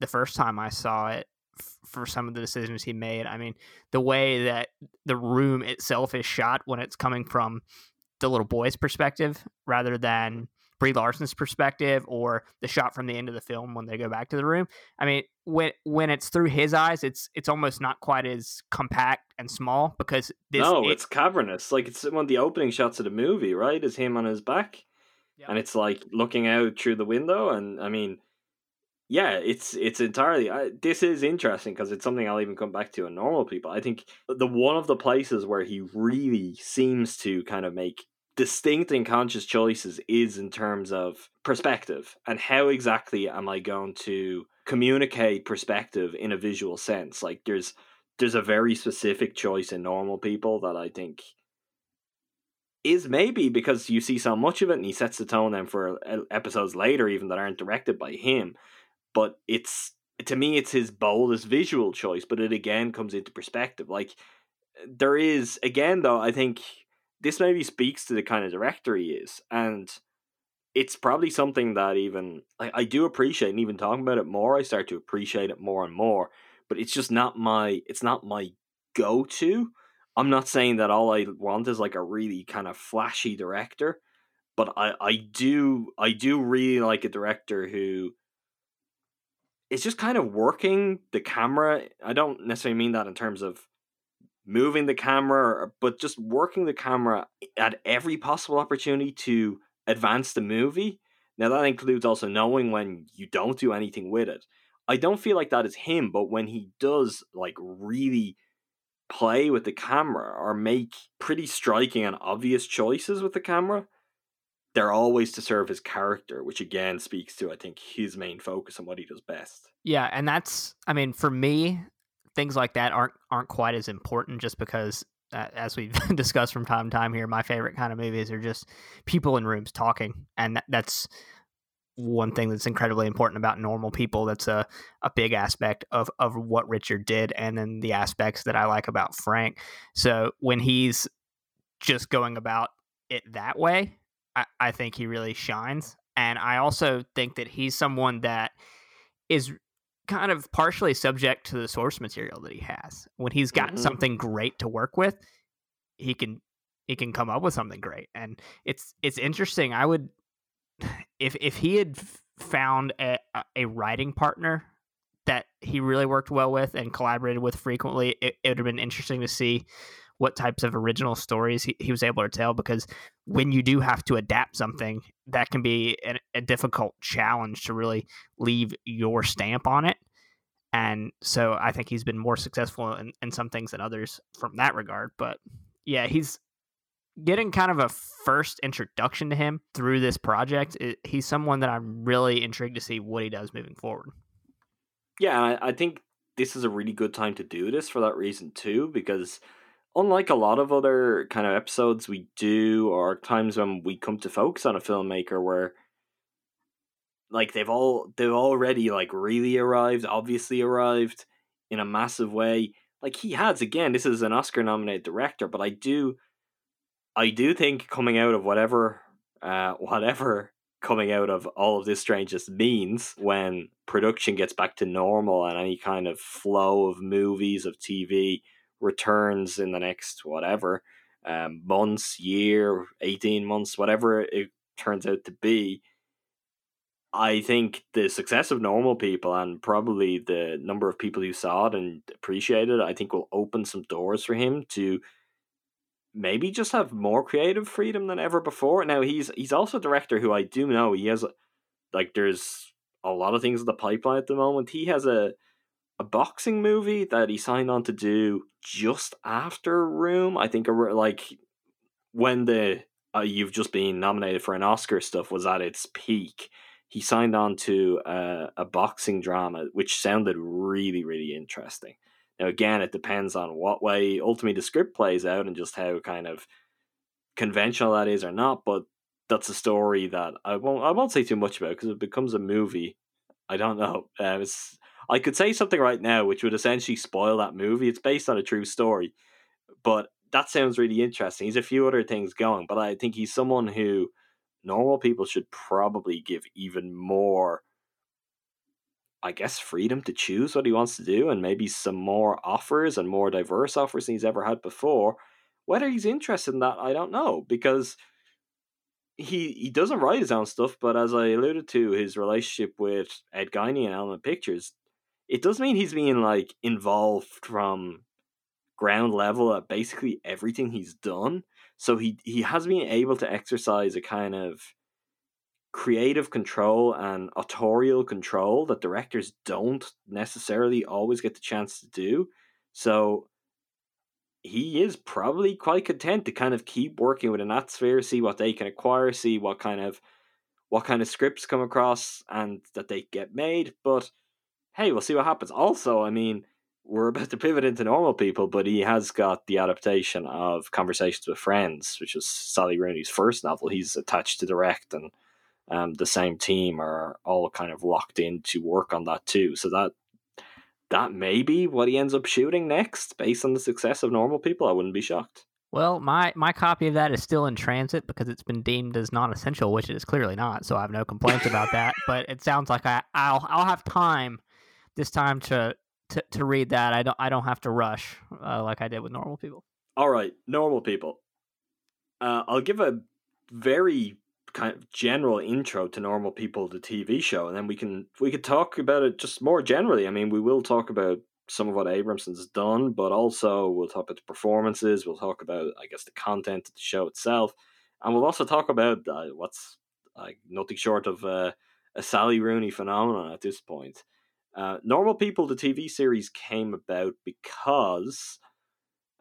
the first time I saw it for some of the decisions he made. I mean, the way that the room itself is shot when it's coming from the little boy's perspective rather than Brie Larson's perspective, or the shot from the end of the film when they go back to the room. I mean, when it's through his eyes, it's almost not quite as compact and small, because it's cavernous. Like, it's one of the opening shots of the movie, right? Is him on his back, yep. And it's like looking out through the window, and I mean, yeah, it's entirely... this is interesting because it's something I'll even come back to in Normal People. I think one of the places where he really seems to kind of make distinct and conscious choices is in terms of perspective, and how exactly am I going to communicate perspective in a visual sense. Like, there's a very specific choice in Normal People that I think is maybe because you see so much of it, and he sets the tone then for episodes later even that aren't directed by him. But it's to me, it's his boldest visual choice, but it again comes into perspective. Like, there is, again, though, I think this maybe speaks to the kind of director he is. And it's probably something that even I do appreciate, and even talking about it more, I start to appreciate it more and more. But it's just not my, it's not my go-to. I'm not saying that all I want is like a really kind of flashy director, but I do really like a director who is just kind of working the camera. I don't necessarily mean that in terms of moving the camera, but just working the camera at every possible opportunity to advance the movie. Now, that includes also knowing when you don't do anything with it. I don't feel like that is him, but when he does like really play with the camera or make pretty striking and obvious choices with the camera, they're always to serve his character, which again speaks to, I think, his main focus on what he does best. Yeah, and that's, I mean, for me, things like that aren't quite as important, just because, as we've discussed from time to time here, my favorite kind of movies are just people in rooms talking. And that's one thing that's incredibly important about Normal People. That's a big aspect of what Richard did, and then the aspects that I like about Frank. So when he's just going about it that way, I think he really shines. And I also think that he's someone that is kind of partially subject to the source material that he has. When he's got something great to work with, he can come up with something great. And it's interesting. I would, if he had found a writing partner that he really worked well with and collaborated with frequently, it would have been interesting to see what types of original stories he was able to tell, because when you do have to adapt something, that can be a difficult challenge to really leave your stamp on it. And so I think he's been more successful in some things than others from that regard. But yeah, he's getting kind of a first introduction to him through this project. He's someone that I'm really intrigued to see what he does moving forward. Yeah, I think this is a really good time to do this for that reason too, because unlike a lot of other kind of episodes we do, or times when we come to focus on a filmmaker where like they've already like really arrived, obviously arrived in a massive way. Like he has, again, this is an Oscar nominated director, but I do think coming out of whatever coming out of all of this strangeness means, when production gets back to normal and any kind of flow of movies, of TV returns in the next whatever months, year, 18 months, whatever it turns out to be, I think the success of Normal People and probably the number of people who saw it and appreciated it, I think will open some doors for him to maybe just have more creative freedom than ever before. Now he's also a director who, I do know, he has like, there's a lot of things in the pipeline at the moment. He has a boxing movie that he signed on to do just after Room. I think like when the You've Just Been Nominated for an Oscar stuff was at its peak, he signed on to a boxing drama, which sounded really, really interesting. Now, again, it depends on what way ultimately the script plays out and just how kind of conventional that is or not, but that's a story that I won't say too much about, because it becomes a movie. I don't know. I could say something right now which would essentially spoil that movie. It's based on a true story, but that sounds really interesting. He's a few other things going, but I think he's someone who Normal People should probably give even more, I guess, freedom to choose what he wants to do, and maybe some more offers and more diverse offers than he's ever had before. Whether he's interested in that, I don't know, because he doesn't write his own stuff, but as I alluded to, his relationship with Ed Guiney and Element Pictures, it does mean he's being like involved from ground level at basically everything he's done. So he has been able to exercise a kind of creative control and authorial control that directors don't necessarily always get the chance to do. So he is probably quite content to kind of keep working within that sphere, see what they can acquire, see what kind of scripts come across and that they get made. But hey, we'll see what happens. Also, I mean, we're about to pivot into Normal People, but he has got the adaptation of Conversations with Friends, which is Sally Rooney's first novel. He's attached to direct, and the same team are all kind of locked in to work on that too. So that that may be what he ends up shooting next, based on the success of Normal People. I wouldn't be shocked. Well, my copy of that is still in transit because it's been deemed as non-essential, which it is clearly not, so I have no complaints about that. But it sounds like I'll have time this time to read that. I don't have to rush like I did with Normal People. All right, Normal People. I'll give a very kind of general intro to Normal People, the TV show, and then we could talk about it just more generally. I mean, we will talk about some of what Abramson's done, but also we'll talk about the performances, we'll talk about, I guess, the content of the show itself, and we'll also talk about what's nothing short of a Sally Rooney phenomenon at this point. Normal People, the TV series, came about because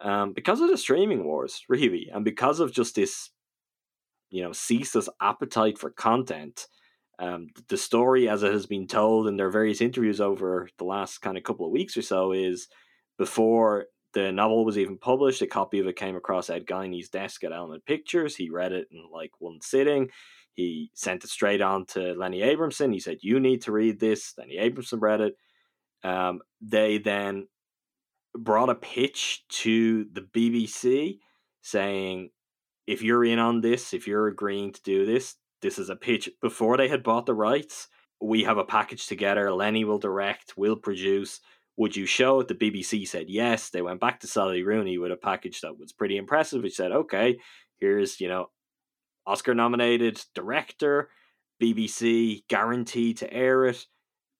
of the streaming wars, really, and because of just this, ceaseless appetite for content. The story, as it has been told in their various interviews over the last kind of couple of weeks or so, is before the novel was even published, a copy of it came across Ed Guiney's desk at Element Pictures. He read it in one sitting. He sent it straight on to Lenny Abrahamson. He said, "You need to read this." Lenny Abrahamson read it. They then brought a pitch to the BBC saying, "If you're in on this, if you're agreeing to do this, this is a pitch." Before they had bought the rights, "We have a package together. Lenny will direct, we'll produce. Would you show it?" The BBC said yes. They went back to Sally Rooney with a package that was pretty impressive, which said, "Okay, here's, Oscar-nominated director, BBC guaranteed to air it,"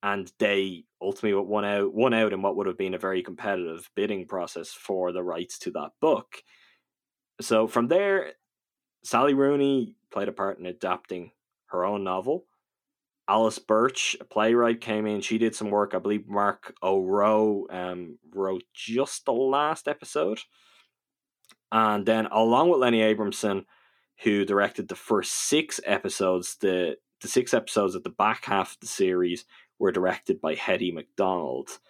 and they ultimately won out in what would have been a very competitive bidding process for the rights to that book. So from there, Sally Rooney played a part in adapting her own novel. Alice Birch, a playwright, came in. She did some work. I believe Mark O'Roe wrote just the last episode. And then, along with Lenny Abrahamson, who directed the first 6 episodes, the 6 episodes at the back half of the series were directed by Hetty MacDonald.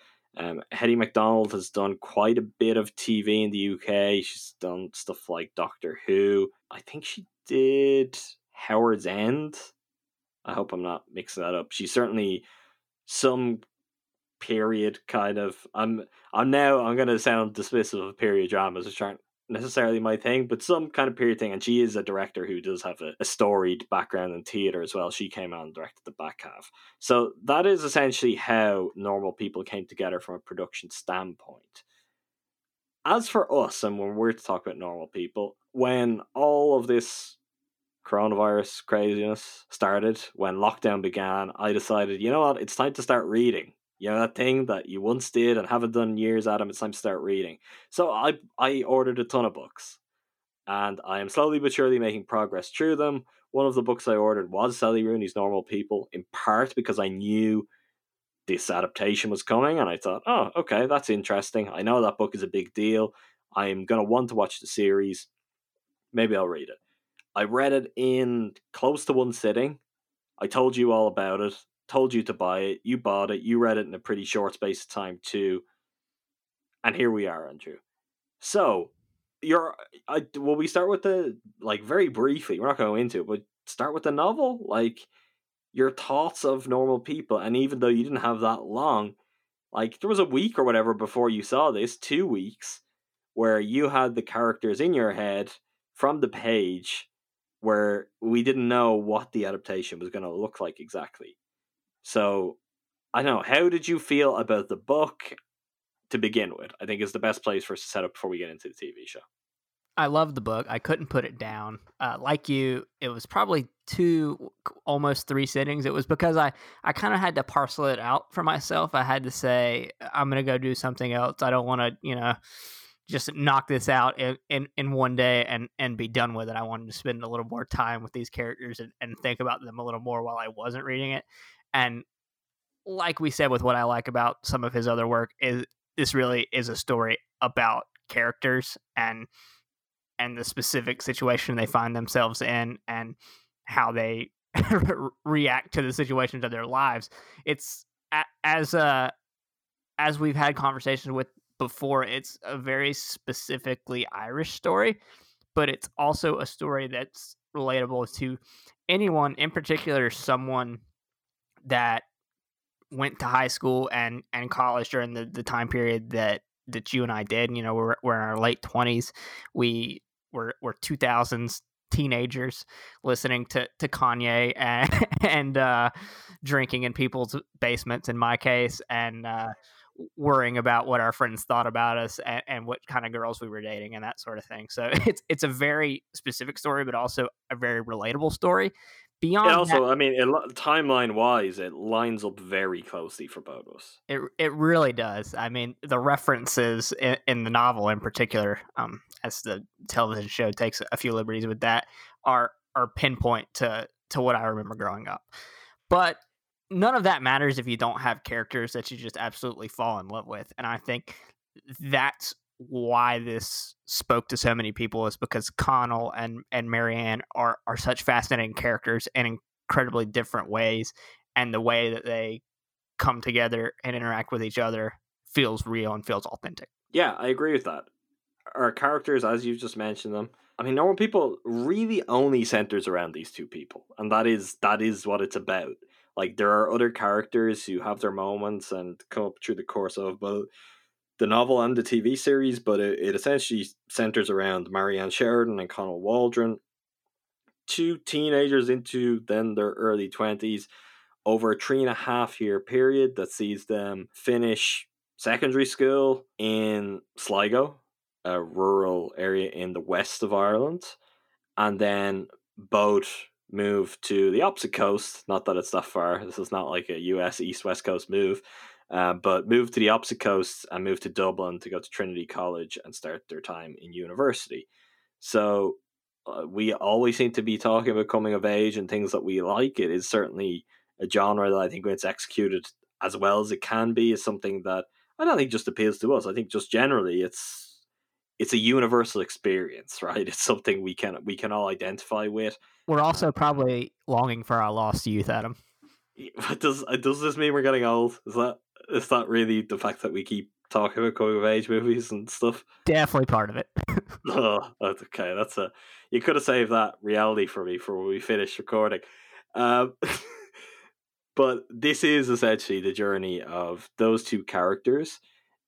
Hetty MacDonald has done quite a bit of TV in the UK. She's done stuff like Doctor Who. I think she did Howard's End. I hope I'm not mixing that up. She's certainly some period kind of... I'm going to sound dismissive of period dramas, which aren't necessarily my thing, but some kind of period thing. And she is a director who does have a storied background in theatre as well. She came out and directed the back half. So that is essentially how Normal People came together from a production standpoint. As for us, and when we're to talk about Normal People, when all of this coronavirus craziness started, when lockdown began, I decided, you know what, it's time to start reading. That thing that you once did and haven't done in years, Adam, it's time to start reading. So I ordered a ton of books, and I am slowly but surely making progress through them. One of the books I ordered was Sally Rooney's Normal People, in part because I knew this adaptation was coming, and I thought, oh, okay, that's interesting. I know that book is a big deal. I am going to want to watch the series. Maybe I'll read it. I read it in close to one sitting. I told you all about it. Told you to buy it. You bought it. You read it in a pretty short space of time too. And here we are, Andrew. So, we start with the, very briefly, we're not going into it, but start with the novel, your thoughts of Normal People. And even though you didn't have that long, there was a week or whatever before you saw this, 2 weeks, where you had the characters in your head from the page, where we didn't know what the adaptation was going to look like exactly. So, I don't know, how did you feel about the book to begin with? I think is the best place for us to set up before we get into the TV show. I loved the book. I couldn't put it down. Like you, it was probably 2, almost 3 sittings. It was because I kind of had to parcel it out for myself. I had to say, I'm going to go do something else. I don't want to, just knock this out in one day and be done with it. I wanted to spend a little more time with these characters and think about them a little more while I wasn't reading it. And like we said, with what I like about some of his other work, is this really is a story about characters and the specific situation they find themselves in and how they react to the situations of their lives. It's as we've had conversations with before, it's a very specifically Irish story, but it's also a story that's relatable to anyone, in particular someone that went to high school and college during the time period that you and I did. You know, we're in our late 20s. We're 2000s teenagers listening to Kanye and drinking in people's basements, in my case, and worrying about what our friends thought about us and what kind of girls we were dating and that sort of thing. So it's a very specific story, but also a very relatable story. Beyond it also, that, I mean, timeline-wise, it lines up very closely for both of us. It really does. I mean, the references in the novel in particular, as the television show takes a few liberties with that, are pinpoint to what I remember growing up. But none of that matters if you don't have characters that you just absolutely fall in love with. And I think that's why this spoke to so many people, is because Connell and Marianne are such fascinating characters in incredibly different ways, and the way that they come together and interact with each other feels real and feels authentic. Yeah, I agree with that. Our characters, as you've just mentioned them, I mean, Normal People really only centers around these two people, and that is what it's about. Like, there are other characters who have their moments and come up through the course of both the novel and the TV series, but it essentially centers around Marianne Sheridan and Connell Waldron, two teenagers into then their early 20s, over a 3.5 year period that sees them finish secondary school in Sligo, a rural area in the west of Ireland, and then both move to the opposite coast. Not that it's that far. This is not like a US east-west coast move. But moved to the opposite coast and moved to Dublin to go to Trinity College and start their time in university. So we always seem to be talking about coming of age and things that we like. It is certainly a genre that I think, when it's executed as well as it can be, is something that I don't think just appeals to us. I think just generally it's a universal experience, right? It's something we can all identify with. We're also probably longing for our lost youth, Adam. Does this mean we're getting old? Is that really the fact that we keep talking about coming of age movies and stuff? Definitely part of it. Okay. You could have saved that reality for me for when we finish recording. But this is essentially the journey of those two characters,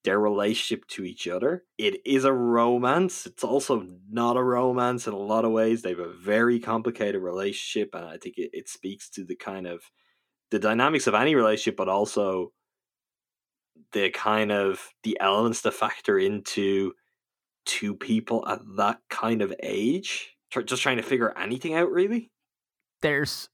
their relationship to each other. It is a romance. It's also not a romance in a lot of ways. They have a very complicated relationship, and I think it speaks to the kind of the dynamics of any relationship, but also the kind of the elements that factor into two people at that kind of age, just trying to figure anything out, really. There's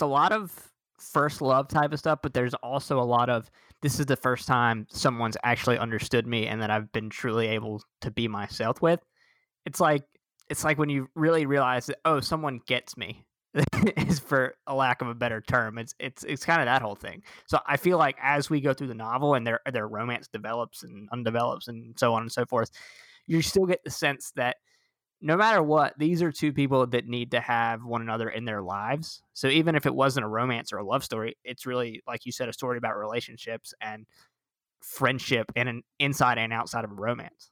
a lot of first love type of stuff, but there's also a lot of, this is the first time someone's actually understood me and that I've been truly able to be myself with. It's like when you really realize that, oh, someone gets me. Is, for a lack of a better term, it's kind of that whole thing. So I feel like as we go through the novel and their romance develops and undevelops and so on and so forth, you still get the sense that no matter what, these are two people that need to have one another in their lives. So even if it wasn't a romance or a love story, it's really, like you said, a story about relationships and friendship and an inside and outside of a romance.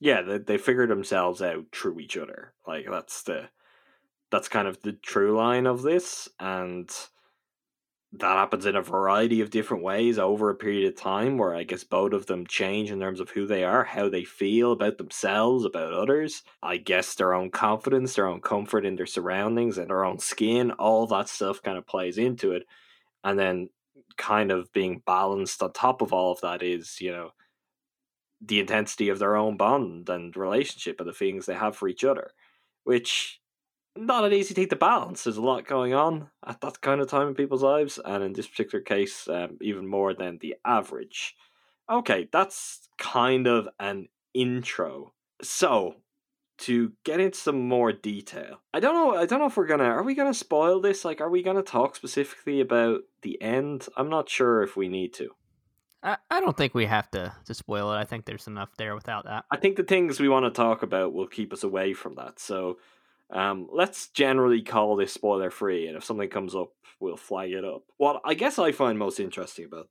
Yeah, they figure themselves out through each other. Like, that's kind of the true line of this, and that happens in a variety of different ways over a period of time where I guess both of them change in terms of who they are, how they feel about themselves, about others, I guess their own confidence, their own comfort in their surroundings and their own skin, all that stuff kind of plays into it. And then kind of being balanced on top of all of that is, you know, the intensity of their own bond and relationship and the feelings they have for each other, which... not an easy thing to balance. There's a lot going on at that kind of time in people's lives, and in this particular case, even more than the average. Okay, that's kind of an intro. So, to get into some more detail, I don't know if we're gonna... are we gonna spoil this? Like, are we gonna talk specifically about the end? I'm not sure if we need to. I don't think we have to spoil it. I think there's enough there without that. I think the things we want to talk about will keep us away from that, so... let's generally call this spoiler free, and if something comes up, we'll flag it up. What I guess I find most interesting about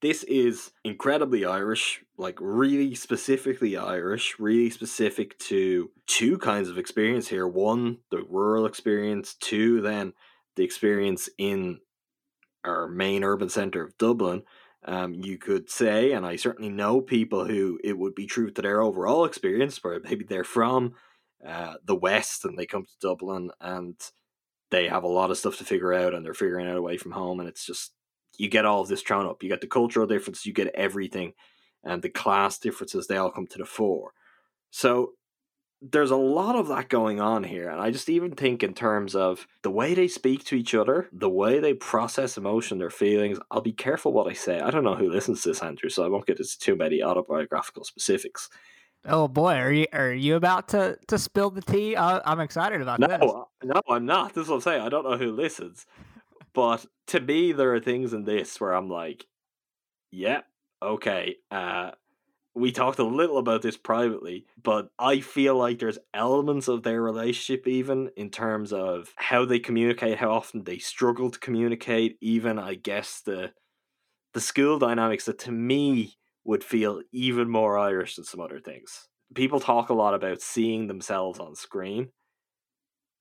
this is incredibly Irish, like really specifically Irish, really specific to two kinds of experience here. One, the rural experience. Two, then the experience in or main urban centre of Dublin, you could say, and I certainly know people who it would be true to their overall experience, where maybe they're from the West and they come to Dublin and they have a lot of stuff to figure out and they're figuring out away from home, and it's just, you get all of this thrown up. You get the cultural difference, you get everything, and the class differences, they all come to the fore. So there's a lot of that going on here, and I just even think in terms of the way they speak to each other, the way they process emotion, their feelings. I'll be careful what I say. I don't know who listens to this, Andrew, so I won't get into too many autobiographical specifics. Oh boy, are you about to spill the tea? I'm excited about this. No, I'm not. This is what I'm saying. I don't know who listens, but to me, there are things in this where I'm like, yeah, okay, we talked a little about this privately, but I feel like there's elements of their relationship, even in terms of how they communicate, how often they struggle to communicate, even, I guess, the school dynamics that to me would feel even more Irish than some other things. People talk a lot about seeing themselves on screen.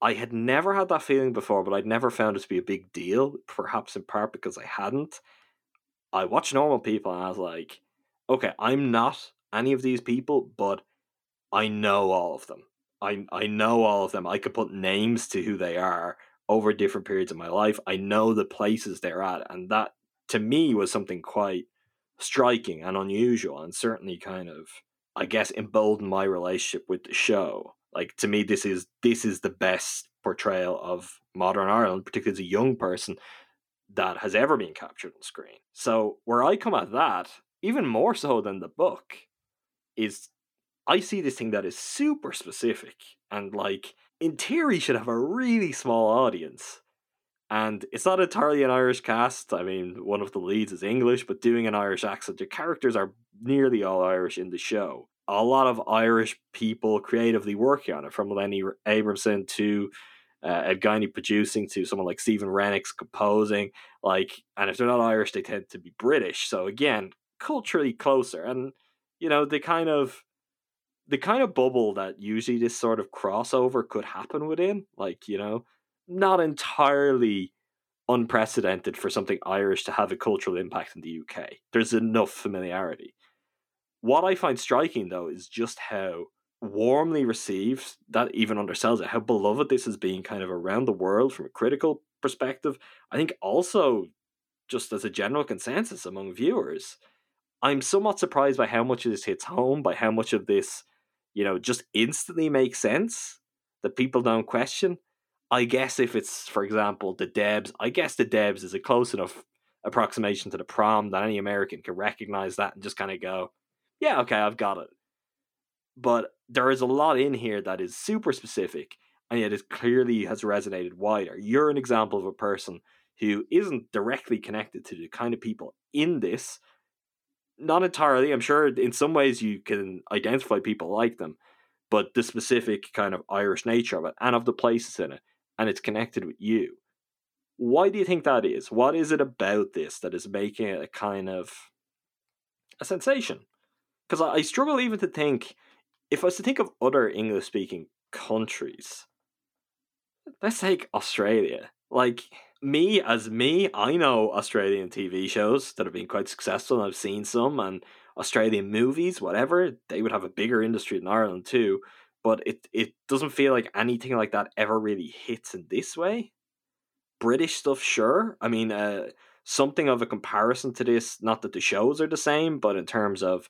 I had never had that feeling before, but I'd never found it to be a big deal, perhaps in part because I hadn't. I watched Normal People and I was like, okay, I'm not any of these people, but I know all of them. I know all of them. I could put names to who they are over different periods of my life. I know the places they're at. And that, to me, was something quite striking and unusual, and certainly kind of, I guess, emboldened my relationship with the show. Like, to me, this is the best portrayal of modern Ireland, particularly as a young person, that has ever been captured on screen. So where I come at that, even more so than the book, is I see this thing that is super specific and, like, in theory should have a really small audience. And it's not entirely an Irish cast. I mean, one of the leads is English, but doing an Irish accent. The characters are nearly all Irish in the show. A lot of Irish people creatively working on it, from Lenny Abrahamson to Ed Guiney producing, to someone like Stephen Rennick's composing. Like, and if they're not Irish, they tend to be British. So again, culturally closer, and you know, the kind of bubble that usually this sort of crossover could happen within, like, you know, not entirely unprecedented for something Irish to have a cultural impact in the UK. There's enough familiarity. What I find striking, though, is just how warmly received, that even undersells it, how beloved this has been kind of around the world from a critical perspective. I think also just as a general consensus among viewers, I'm somewhat surprised by how much of this hits home, by how much of this, you know, just instantly makes sense, that people don't question. I guess if it's, for example, The Debs, I guess The Debs is a close enough approximation to The Prom that any American can recognize that and just kind of go, yeah, okay, I've got it. But there is a lot in here that is super specific, and yet it clearly has resonated wider. You're an example of a person who isn't directly connected to the kind of people in this. Not entirely. I'm sure in some ways you can identify people like them, but the specific kind of Irish nature of it and of the places in it, and it's connected with you. Why do you think that is? What is it about this that is making it a kind of a sensation? Because I struggle even to think, if I was to think of other English-speaking countries, let's take Australia. Like, me, I know Australian TV shows that have been quite successful, and I've seen some, and Australian movies, whatever, they would have a bigger industry in Ireland too, but it doesn't feel like anything like that ever really hits in this way. British stuff, sure. I mean, something of a comparison to this, not that the shows are the same, but in terms of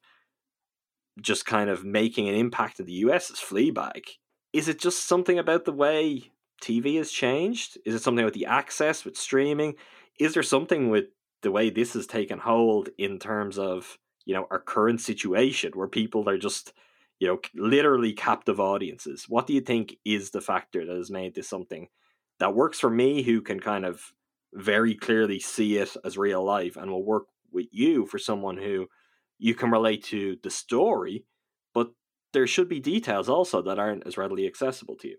just kind of making an impact in the US, is Fleabag. Is it just something about the way TV has changed? Is it something with the access, with streaming? Is there something with the way this has taken hold in terms of, you know, our current situation where people are just, you know, literally captive audiences? What do you think is the factor that has made this something that works for me, who can kind of very clearly see it as real life, and will work with you for someone who you can relate to the story, but there should be details also that aren't as readily accessible to you?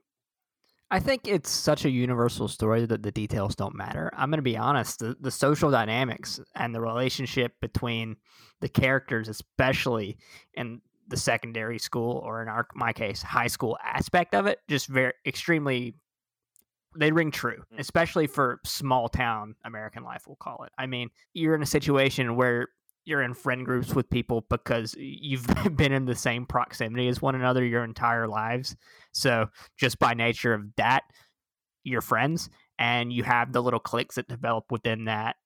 I think it's such a universal story that the details don't matter. I'm going to be honest. The social dynamics and the relationship between the characters, especially in the secondary school, or in my case, high school aspect of it, just very extremely they ring true, especially for small town American life, we'll call it. I mean, you're in a situation where you're in friend groups with people because you've been in the same proximity as one another your entire lives. So just by nature of that, you're friends, and you have the little cliques that develop within that.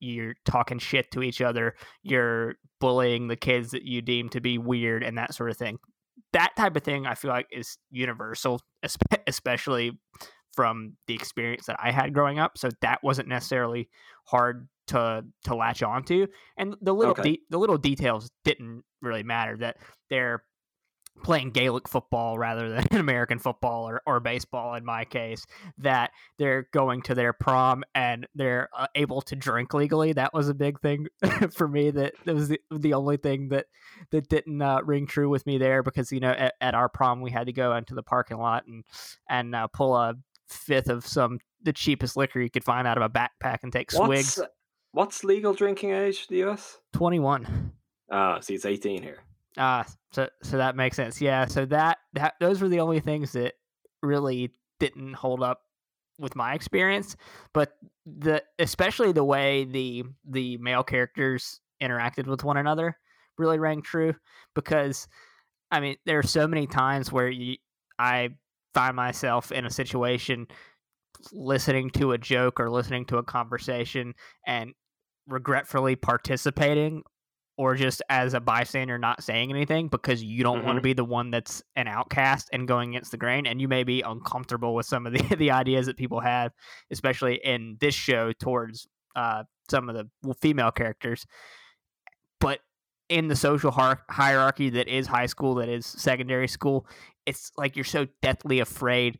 You're talking shit to each other. You're bullying the kids that you deem to be weird and that sort of thing. That type of thing I feel like is universal, especially from the experience that I had growing up. So that wasn't necessarily hard to latch onto. And the little details didn't really matter, that they're playing Gaelic football rather than American football or baseball in my case, that they're going to their prom and they're able to drink legally. That was a big thing for me. That was the only thing that didn't ring true with me there, because, you know, at our prom we had to go into the parking lot and pull a fifth of the cheapest liquor you could find out of a backpack and take swigs. What's legal drinking age in the US? 21. See, it's 18 here. So that makes sense. Yeah, so that those were the only things that really didn't hold up with my experience. But especially the way the male characters interacted with one another really rang true, because, I mean, there are so many times where I find myself in a situation listening to a joke or listening to a conversation and regretfully participating, or just as a bystander not saying anything, because you don't want to be the one that's an outcast and going against the grain, and you may be uncomfortable with some of the ideas that people have, especially in this show towards some of the female characters. But in the social hierarchy that is high school, that is secondary school, it's like you're so deathly afraid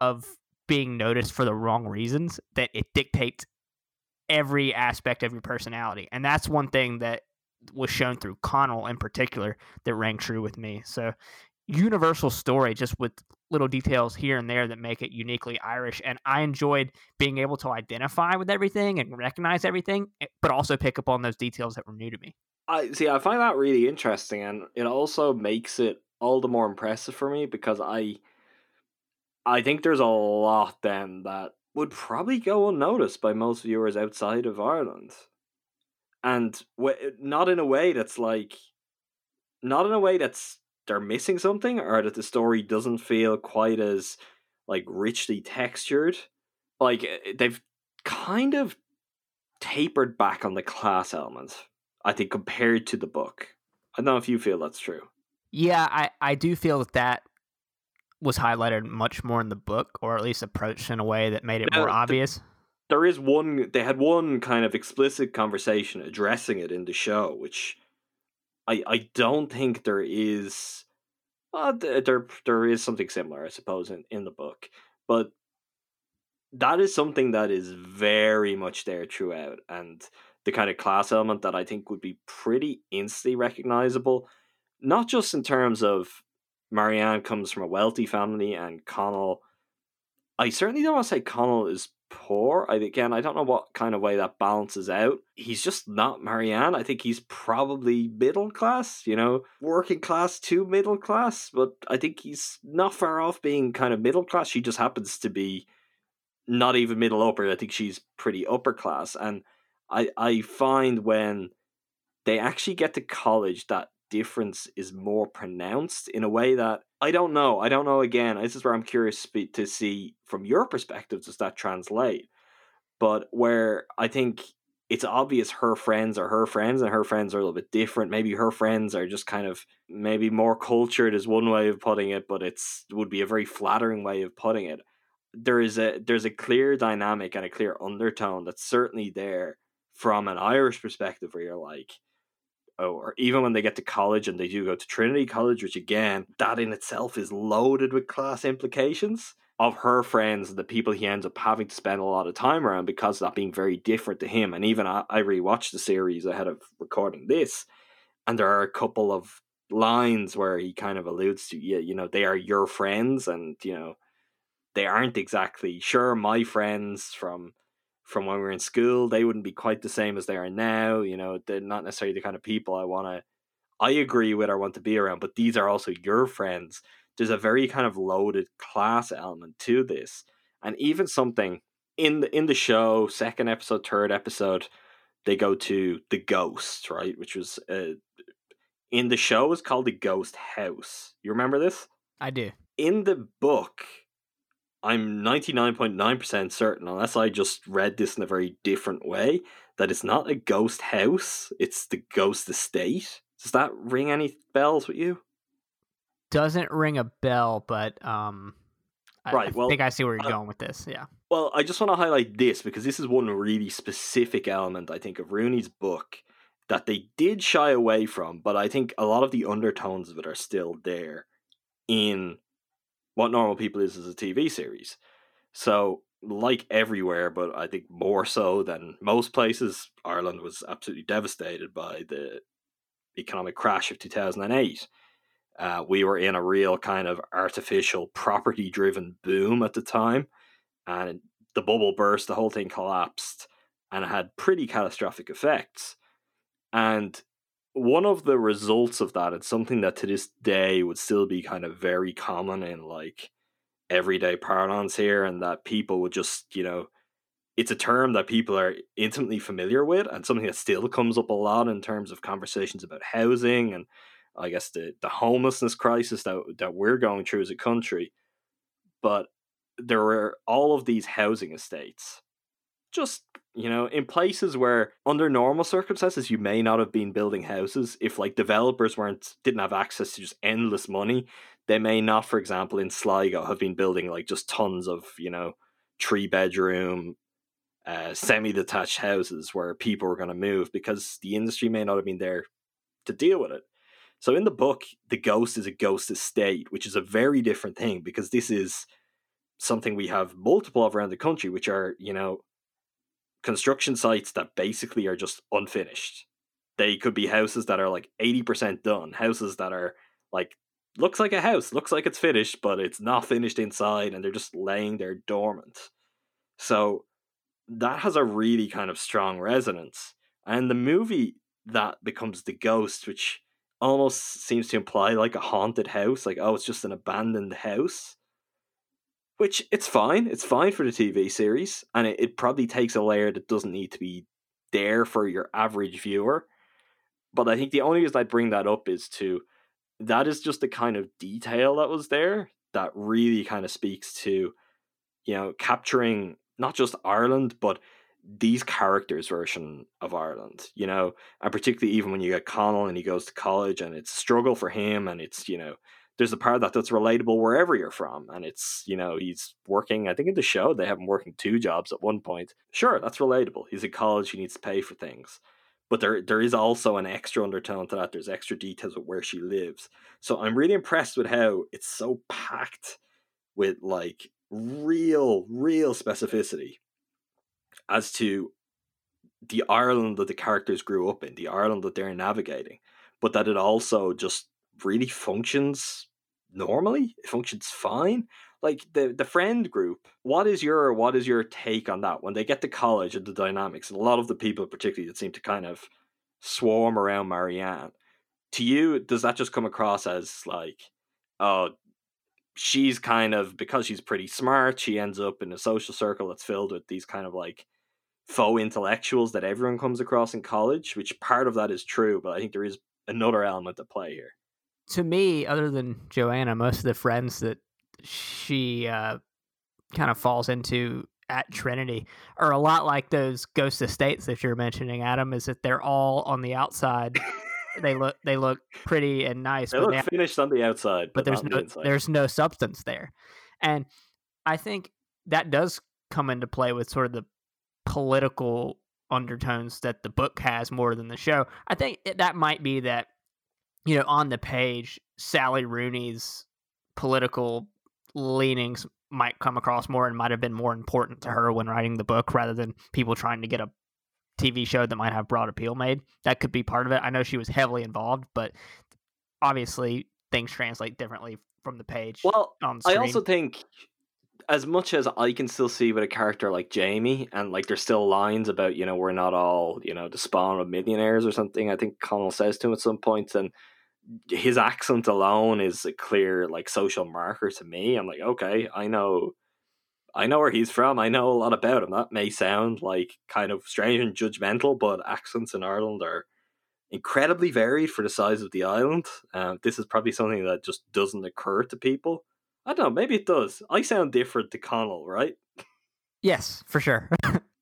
of being noticed for the wrong reasons that it dictates every aspect of your personality. And that's one thing that was shown through Connell in particular that rang true with me. So universal story, just with little details here and there that make it uniquely Irish. And I enjoyed being able to identify with everything and recognize everything, but also pick up on those details that were new to me. I find that really interesting, and it also makes it all the more impressive for me, because I think there's a lot then that would probably go unnoticed by most viewers outside of Ireland, and not in a way that's they're missing something, or that the story doesn't feel quite as richly textured. They've kind of tapered back on the class element, I think, compared to the book. I don't know if you feel that's true. Yeah, I do feel that was highlighted much more in the book, or at least approached in a way that made it more obvious. There is they had one kind of explicit conversation addressing it in the show, which I don't think there is. There is something similar, I suppose, in the book, but that is something that is very much there throughout, and the kind of class element that I think would be pretty instantly recognizable, not just in terms of Marianne comes from a wealthy family, and Connell, I certainly don't want to say Connell is poor. I don't know what kind of way that balances out. He's just not Marianne. I think he's probably middle class, working class to middle class, but I think he's not far off being kind of middle class. She just happens to be not even middle upper. I think she's pretty upper class. And I find when they actually get to college, that difference is more pronounced in a way that I don't know. Again, this is where I'm curious to see from your perspective, does that translate? But where I think it's obvious her friends and her friends are a little bit different. Maybe her friends are just kind of maybe more cultured is one way of putting it, but would be a very flattering way of putting it. There's a clear dynamic and a clear undertone that's certainly there from an Irish perspective, where you're like, or even when they get to college, and they do go to Trinity College, which again, that in itself is loaded with class implications of her friends and the people he ends up having to spend a lot of time around because of that being very different to him. And even I rewatched the series ahead of recording this, and there are a couple of lines where he kind of alludes to, they are your friends, and, they aren't exactly sure my friends from when we were in school, they wouldn't be quite the same as they are now. They're not necessarily the kind of people I agree with or want to be around, but these are also your friends. There's a very kind of loaded class element to this. And even something in the show, second episode, third episode, they go to the ghost, right? Which was in the show is called the Ghost House. You remember this? I do. In the book, I'm 99.9% certain, unless I just read this in a very different way, that it's not a ghost house, it's the ghost estate. Does that ring any bells with you? Doesn't ring a bell, but I think I see where you're going with this, yeah. Well, I just want to highlight this, because this is one really specific element, I think, of Rooney's book that they did shy away from, but I think a lot of the undertones of it are still there in What Normal People Is as a TV series. So, like everywhere, but I think more so than most places, Ireland was absolutely devastated by the economic crash of 2008. We were in a real kind of artificial, property-driven boom at the time, and the bubble burst, the whole thing collapsed, and it had pretty catastrophic effects. And one of the results of that, it's something that to this day would still be kind of very common in like everyday parlance here, and that people would just, you know, it's a term that people are intimately familiar with and something that still comes up a lot in terms of conversations about housing and I guess the homelessness crisis that we're going through as a country. But there were all of these housing estates just, you know, in places where under normal circumstances you may not have been building houses. If like developers didn't have access to just endless money, they may not, for example, in Sligo have been building like just tons of, you know, 3-bedroom semi-detached houses where people were going to move because the industry may not have been there to deal with it. So in the book, the ghost is a ghost estate, which is a very different thing, because this is something we have multiple of around the country, which are, you know, construction sites that basically are just unfinished. They could be houses that are like 80% done, houses that are like, looks like a house, looks like it's finished, but it's not finished inside, and they're just laying there dormant. So that has a really kind of strong resonance. And the movie that becomes The Ghost, which almost seems to imply like a haunted house, like, oh, it's just an abandoned house. Which, it's fine for the TV series, and it probably takes a layer that doesn't need to be there for your average viewer. But I think the only reason I bring that up is that is just the kind of detail that was there that really kind of speaks to, you know, capturing not just Ireland, but these characters' version of Ireland, you know, and particularly even when you get Connell and he goes to college and it's a struggle for him, and it's, you know, there's a part of that that's relatable wherever you're from. And it's, you know, he's working, I think in the show, they have him working 2 jobs at one point. Sure, that's relatable. He's in college, he needs to pay for things. But there is also an extra undertone to that. There's extra details of where she lives. So I'm really impressed with how it's so packed with like real, real specificity as to the Ireland that the characters grew up in, the Ireland that they're navigating, but that it also just really functions normally. It functions fine. Like the friend group, what is your take on that when they get to college and the dynamics, and a lot of the people particularly that seem to kind of swarm around Marianne? To you, does that just come across as like, oh, she's kind of, because she's pretty smart, she ends up in a social circle that's filled with these kind of like faux intellectuals that everyone comes across in college, which part of that is true, but I think there is another element at play here. To me, other than Joanna, most of the friends that she kind of falls into at Trinity are a lot like those ghost estates that you're mentioning, Adam, is that they're all on the outside. They look pretty and nice. They look finished on the outside, but there's no substance there. And I think that does come into play with sort of the political undertones that the book has more than the show. I think that might be that, you know, on the page, Sally Rooney's political leanings might come across more and might have been more important to her when writing the book rather than people trying to get a TV show that might have broad appeal made. That could be part of it. I know she was heavily involved, but obviously things translate differently from the page. Well, I also think, as much as I can still see with a character like Jamie, and like there's still lines about, you know, we're not all, you know, the spawn of millionaires or something, I think Connell says to him at some point, and his accent alone is a clear like social marker to me. I'm like, okay, I know I know where he's from, I know a lot about him. That may sound like kind of strange and judgmental, but accents in Ireland are incredibly varied for the size of the island. This is probably something that just doesn't occur to people. I don't know, maybe it does. I sound different to Connell, right? Yes, for sure.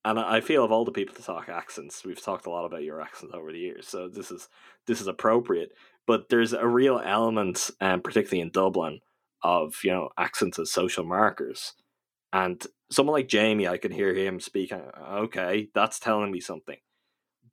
And I feel of all the people to talk accents, we've talked a lot about your accents over the years, so this is appropriate. But there's a real element, particularly in Dublin, of, you know, accents as social markers. And someone like Jamie, I can hear him speak, okay, that's telling me something.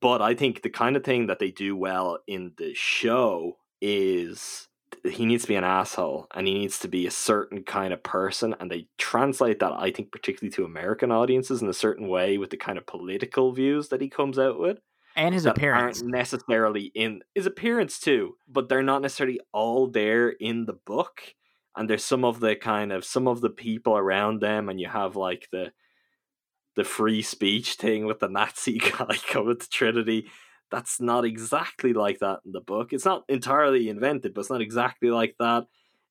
But I think the kind of thing that they do well in the show is he needs to be an asshole and he needs to be a certain kind of person. And they translate that, I think, particularly to American audiences in a certain way with the kind of political views that he comes out with. And his appearance. Aren't necessarily in his appearance too, but they're not necessarily all there in the book. And there's some of the people around them, and you have like the free speech thing with the Nazi guy coming to Trinity. That's not exactly like that in the book. It's not entirely invented, but it's not exactly like that.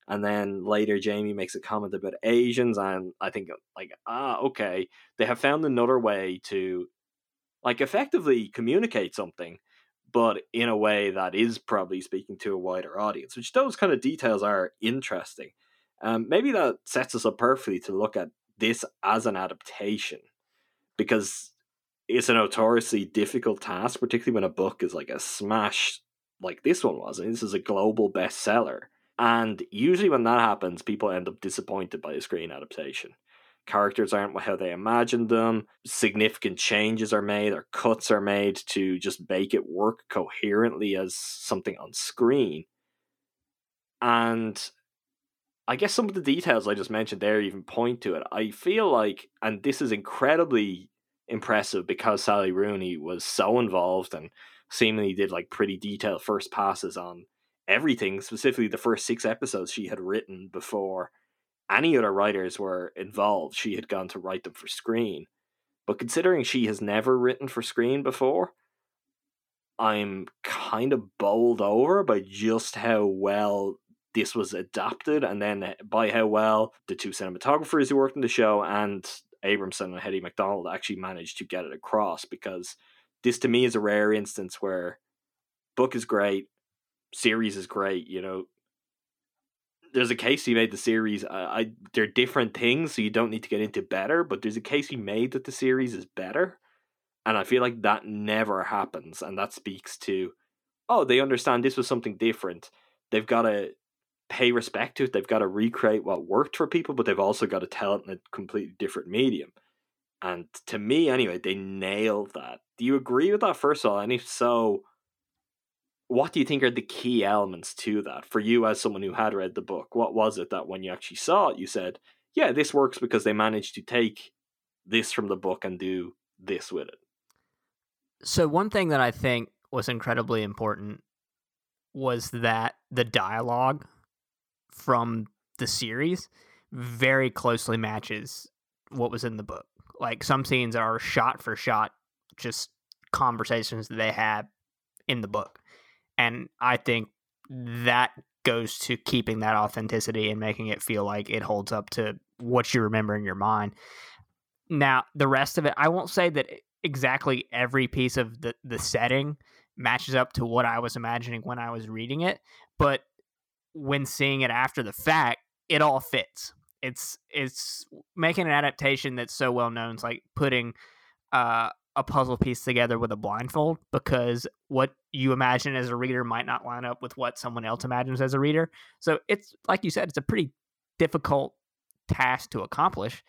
And then later Jamie makes a comment about Asians, and I think like, okay, they have found another way to like effectively communicate something, but in a way that is probably speaking to a wider audience, which those kind of details are interesting. Maybe that sets us up perfectly to look at this as an adaptation, because it's a notoriously difficult task, particularly when a book is like a smash like this one was, and this is a global bestseller. And usually when that happens, people end up disappointed by a screen adaptation. Characters aren't how they imagined them. Significant changes are made or cuts are made to just make it work coherently as something on screen. And I guess some of the details I just mentioned there even point to it. I feel like, and this is incredibly impressive because Sally Rooney was so involved and seemingly did like pretty detailed first passes on everything, specifically the first 6 episodes she had written before any other writers were involved. She had gone to write them for screen, but considering she has never written for screen before, I'm kind of bowled over by just how well this was adapted, and then by how well the 2 cinematographers who worked on the show and Abrahamson and Hetty MacDonald actually managed to get it across. Because this to me is a rare instance where book is great, series is great, you know, there's a case he made the series, they're different things, so you don't need to get into better, but there's a case he made that the series is better, and I feel like that never happens. And that speaks to, they understand this was something different, they've got to pay respect to it, they've got to recreate what worked for people, but they've also got to tell it in a completely different medium. And to me anyway, they nailed that. Do you agree with that, first of all? And if so, what do you think are the key elements to that for you as someone who had read the book? What was it that when you actually saw it you said, yeah, this works because they managed to take this from the book and do this with it? So one thing that I think was incredibly important was that the dialogue from the series very closely matches what was in the book. Like, some scenes are shot for shot just conversations that they have in the book, and I think that goes to keeping that authenticity and making it feel like it holds up to what you remember in your mind. Now the rest of it, I won't say that exactly every piece of the setting matches up to what I was imagining when I was reading it, but when seeing it after the fact, it all fits. It's making an adaptation that's so well known. It's like putting a puzzle piece together with a blindfold, because what you imagine as a reader might not line up with what someone else imagines as a reader. So it's like you said, it's a pretty difficult task to accomplish,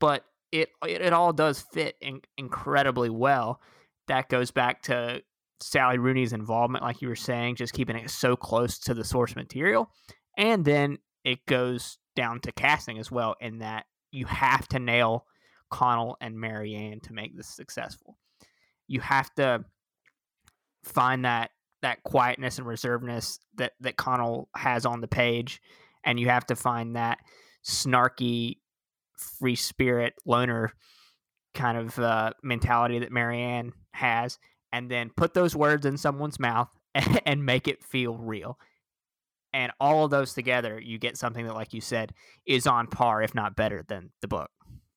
but it all does fit incredibly well. That goes back to Sally Rooney's involvement, like you were saying, just keeping it so close to the source material. And then it goes down to casting as well, in that you have to nail Connell and Marianne to make this successful. You have to find that quietness and reservedness that Connell has on the page, and you have to find that snarky, free spirit, loner kind of mentality that Marianne has. And then put those words in someone's mouth and make it feel real. And all of those together, you get something that, like you said, is on par, if not better than the book.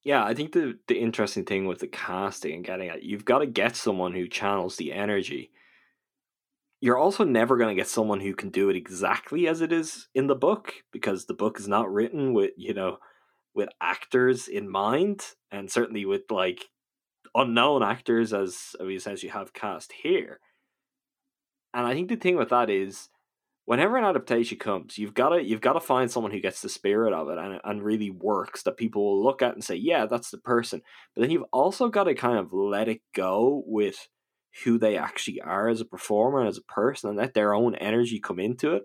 Yeah, I think the interesting thing with the casting and getting it, you've got to get someone who channels the energy. You're also never going to get someone who can do it exactly as it is in the book, because the book is not written with, you know, with actors in mind, and certainly with like unknown actors as we essentially have cast here. And I think the thing with that is, whenever an adaptation comes, you've got to find someone who gets the spirit of it and really works, that people will look at and say, yeah, that's the person. But then you've also got to kind of let it go with who they actually are as a performer and as a person, and let their own energy come into it.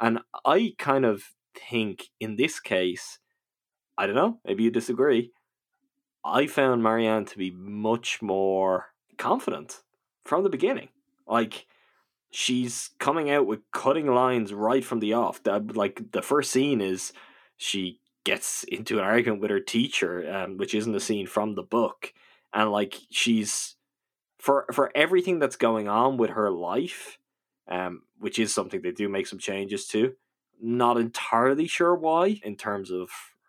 And I kind of think in this case, I don't know, maybe you disagree, I found Marianne to be much more confident from the beginning. Like, she's coming out with cutting lines right from the off. Like, the first scene is she gets into an argument with her teacher, which isn't a scene from the book. And like, she's for everything that's going on with her life, which is something they do make some changes to. Not entirely sure why in terms of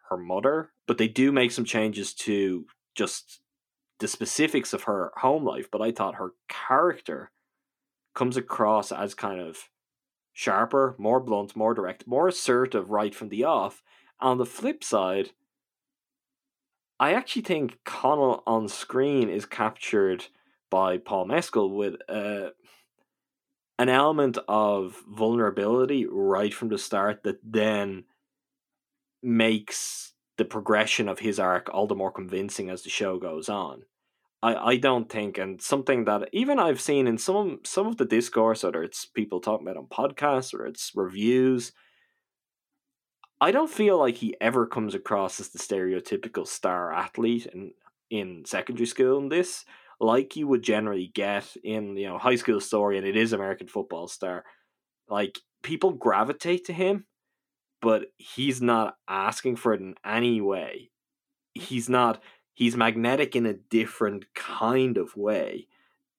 her mother, but they do make some changes to just the specifics of her home life. But I thought her character comes across as kind of sharper, more blunt, more direct, more assertive right from the off. On the flip side, I actually think Connell on screen is captured by Paul Mescal with an element of vulnerability right from the start that then makes the progression of his arc all the more convincing as the show goes on. I don't think, and something that even I've seen in some of the discourse, whether it's people talking about on podcasts or it's reviews, I don't feel like he ever comes across as the stereotypical star athlete in secondary school in this, like you would generally get in, you know, High School Story, and it is American Football Star. Like, people gravitate to him, but he's not asking for it in any way. He's magnetic in a different kind of way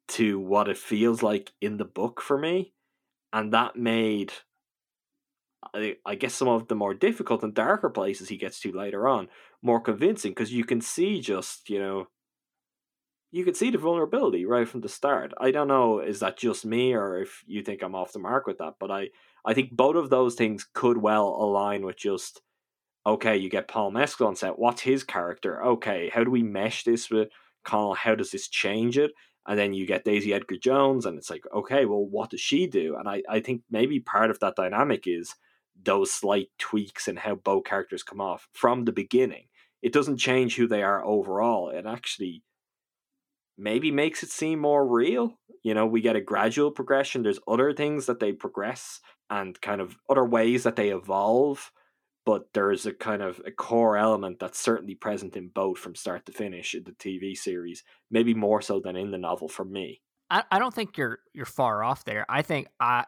to what it feels like in the book for me. And that made, I guess, some of the more difficult and darker places he gets to later on more convincing, because you can see just, you know, you can see the vulnerability right from the start. I don't know, is that just me or if you think I'm off the mark with that? But I think both of those things could well align with just, okay, you get Paul Mescal on set, what's his character? Okay, how do we mesh this with Connell? How does this change it? And then you get Daisy Edgar-Jones, and it's like, okay, well, what does she do? And I think maybe part of that dynamic is those slight tweaks in how both characters come off from the beginning. It doesn't change who they are overall. It actually maybe makes it seem more real. You know, we get a gradual progression. There's other things that they progress and kind of other ways that they evolve. But there's a kind of a core element that's certainly present in both from start to finish in the TV series, maybe more so than in the novel for me. I don't think you're far off there. I think I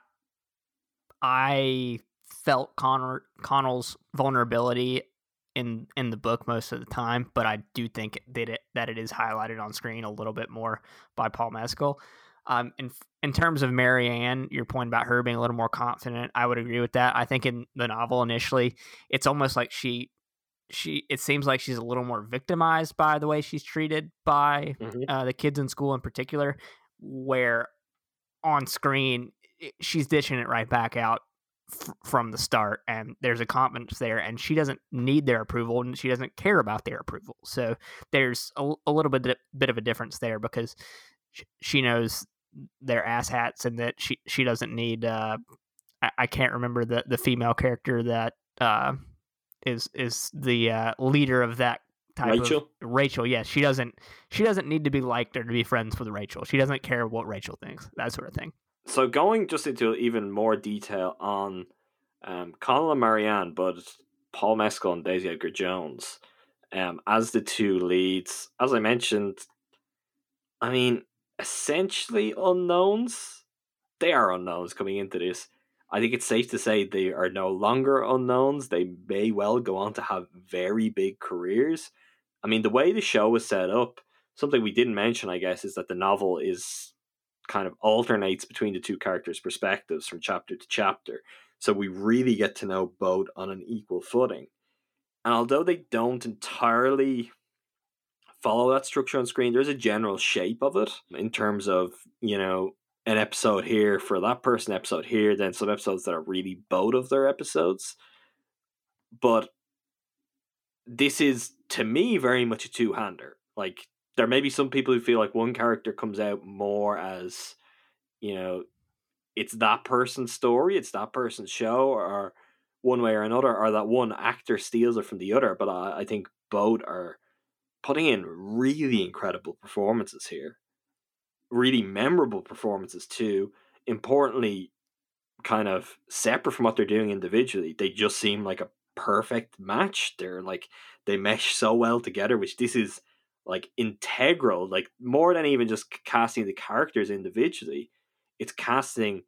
felt Connell's vulnerability in the book most of the time, but I do think that it is highlighted on screen a little bit more by Paul Mescal. In terms of Marianne, your point about her being a little more confident, I would agree with that. I think in the novel initially, it's almost like it seems like she's a little more victimized by the way she's treated by the kids in school in particular, where on screen, she's dishing it right back out from the start, and there's a confidence there, and she doesn't need their approval, and she doesn't care about their approval. So there's a little bit of a difference there, because she knows their asshats, and that she doesn't need I can't remember the female character that is the leader of that type of Rachel. Yes, she doesn't need to be liked or to be friends with Rachel. She doesn't care what Rachel thinks, that sort of thing. So going just into even more detail on Connell and Marianne, but Paul Mescal and Daisy Edgar-Jones as the two leads, as I mentioned, I mean, essentially unknowns. They are unknowns coming into this. I think it's safe to say they are no longer unknowns. They may well go on to have very big careers. I mean, the way the show is set up, something we didn't mention, I guess, is that the novel is kind of alternates between the two characters' perspectives from chapter to chapter. So we really get to know both on an equal footing. And although they don't entirely follow that structure on screen. There's a general shape of it in terms of, you know, an episode here for that person, episode here, then some episodes that are really both of their episodes. But this is, to me, very much a two-hander. Like, there may be some people who feel like one character comes out more as, you know, it's that person's story, it's that person's show, or one way or another, or that one actor steals it from the other. But I think both are putting in really incredible performances here. Really memorable performances too. Importantly, kind of separate from what they're doing individually, they just seem like a perfect match. They're like, they mesh so well together, which this is like integral, like more than even just casting the characters individually. It's casting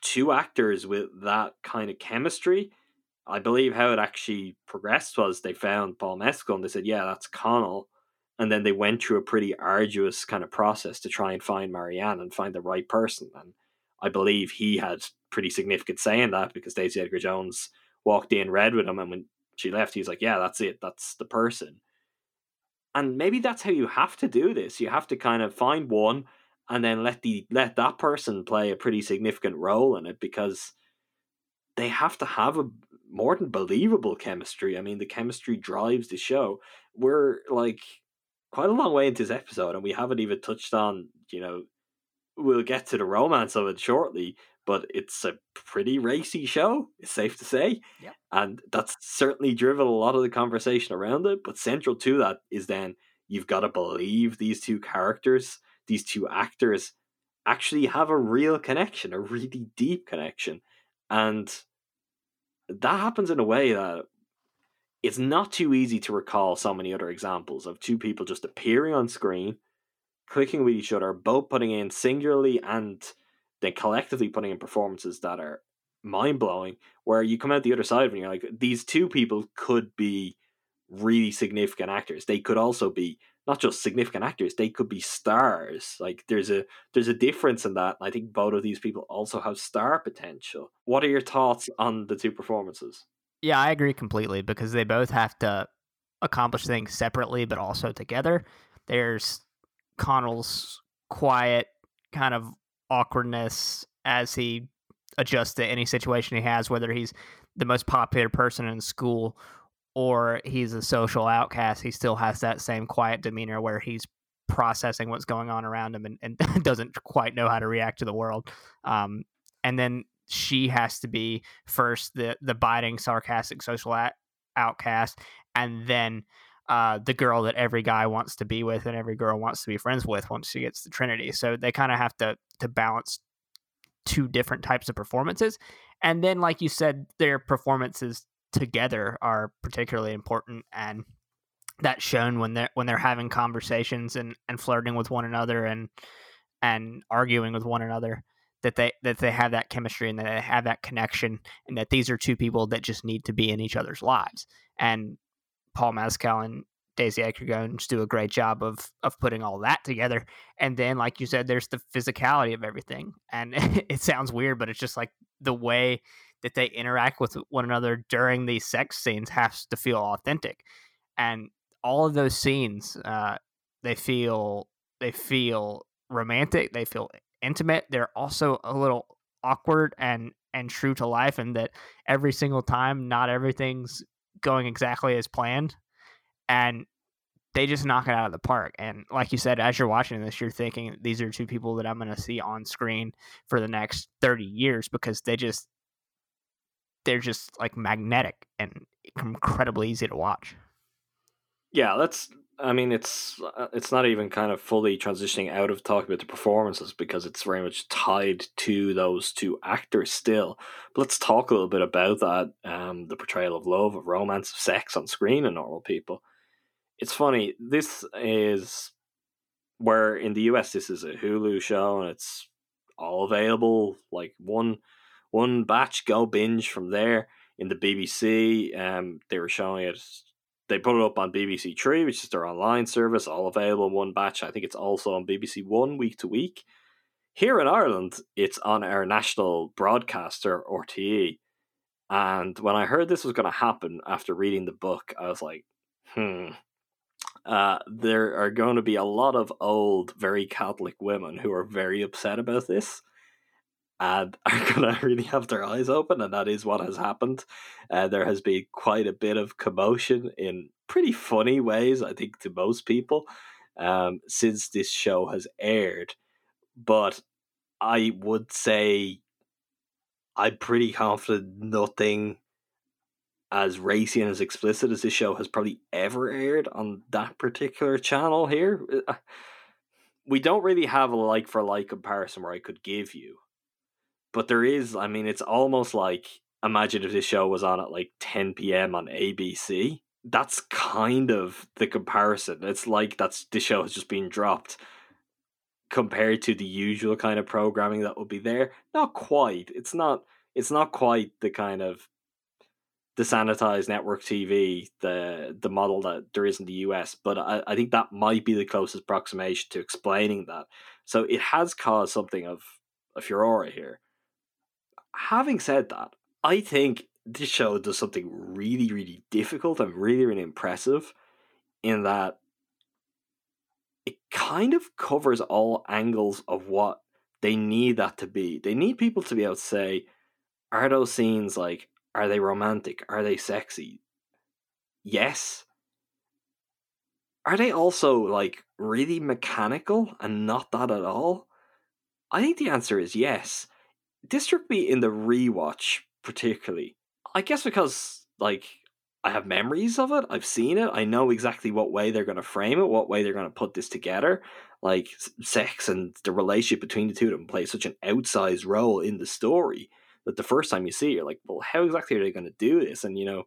two actors with that kind of chemistry. I believe how it actually progressed was they found Paul Mescal and they said, yeah, that's Connell. And then they went through a pretty arduous kind of process to try and find Marianne and find the right person. And I believe he had pretty significant say in that, because Daisy Edgar-Jones walked in, read with him, and when she left, he was like, yeah, that's it. That's the person. And maybe that's how you have to do this. You have to kind of find one and then let that person play a pretty significant role in it, because they have to have a more than believable chemistry. I mean, the chemistry drives the show. We're like quite a long way into this episode and we haven't even touched on, you know, we'll get to the romance of it shortly, but it's a pretty racy show, it's safe to say. Yep. And that's certainly driven a lot of the conversation around it. But central to that is then you've got to believe these two characters, these two actors actually have a real connection, a really deep connection. And that happens in a way that it's not too easy to recall so many other examples of two people just appearing on screen, clicking with each other, both putting in singularly and then collectively putting in performances that are mind-blowing, where you come out the other side and you're like, these two people could be really significant actors. They could also be not just significant actors, they could be stars. Like, there's a difference in that. And I think both of these people also have star potential. What are your thoughts on the two performances? Yeah, I agree completely, because they both have to accomplish things separately, but also together. There's Connell's quiet kind of awkwardness as he adjusts to any situation he has, whether he's the most popular person in school or he's a social outcast. He still has that same quiet demeanor where he's processing what's going on around him and doesn't quite know how to react to the world. And then she has to be first the biting, sarcastic social outcast, and then the girl that every guy wants to be with and every girl wants to be friends with once she gets to Trinity. So they kind of have to balance two different types of performances. And then, like you said, their performances together are particularly important, and that's shown when they're having conversations and flirting with one another and arguing with one another, that they have that chemistry and that they have that connection, and that these are two people that just need to be in each other's lives. And Paul Mescal and Daisy Edgar-Jones do a great job of putting all that together. And then, like you said, there's the physicality of everything. And it sounds weird, but it's just like the way that they interact with one another during these sex scenes has to feel authentic. And all of those scenes, they feel romantic, they feel intimate. They're also a little awkward and true to life, and that every single time, not everything's going exactly as planned, and they just knock it out of the park. And like you said, as you're watching this, you're thinking, these are two people that I'm going to see on screen for the next 30 years, because they're just like magnetic and incredibly easy to watch. Yeah, it's not even kind of fully transitioning out of talking about the performances, because it's very much tied to those two actors still. But let's talk a little bit about that, the portrayal of love, of romance, of sex on screen in Normal People. It's funny, this is where in the US this is a Hulu show and it's all available, like one batch, go binge from there. In the BBC, they were showing it. They put it up on BBC Three, which is their online service, all available in one batch. I think it's also on BBC One week to week. Here in Ireland, it's on our national broadcaster, RTE. And when I heard this was going to happen after reading the book, I was like, There are going to be a lot of old, very Catholic women who are very upset about this and are going to really have their eyes open, and that is what has happened. There has been quite a bit of commotion in pretty funny ways, I think, to most people, since this show has aired. But I would say I'm pretty confident nothing as racy and as explicit as this show has probably ever aired on that particular channel here. We don't really have a like-for-like comparison where I could give you. But there is, I mean, it's almost like, imagine if this show was on at like 10 p.m. on ABC. That's kind of the comparison. It's like this show has just been dropped compared to the usual kind of programming that would be there. Not quite. It's not quite the kind of the sanitized network TV, the model that there is in the US, but I think that might be the closest approximation to explaining that. So it has caused something of a furore here. Having said that, I think this show does something really, really difficult and really, really impressive in that it kind of covers all angles of what they need that to be. They need people to be able to say, are those scenes like, are they romantic? Are they sexy? Yes. Are they also like really mechanical and not that at all? I think the answer is yes. This took me in the rewatch particularly. I guess because like I have memories of it. I've seen it. I know exactly what way they're going to frame it, what way they're going to put this together. Like sex and the relationship between the two of them play such an outsized role in the story that the first time you see it, you're like, well, how exactly are they going to do this? And, you know,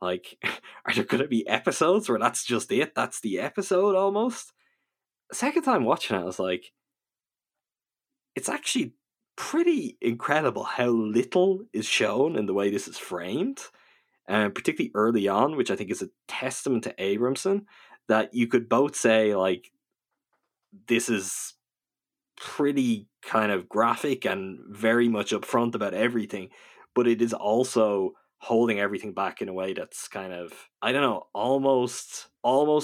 like, are there going to be episodes where that's just it? That's the episode almost? Second time watching it, I was like, it's actually pretty incredible how little is shown in the way this is framed, particularly early on, which I think is a testament to Abrahamson, that you could both say, like, this is pretty kind of graphic and very much upfront about everything, but it is also holding everything back in a way that's kind of, I don't know, almost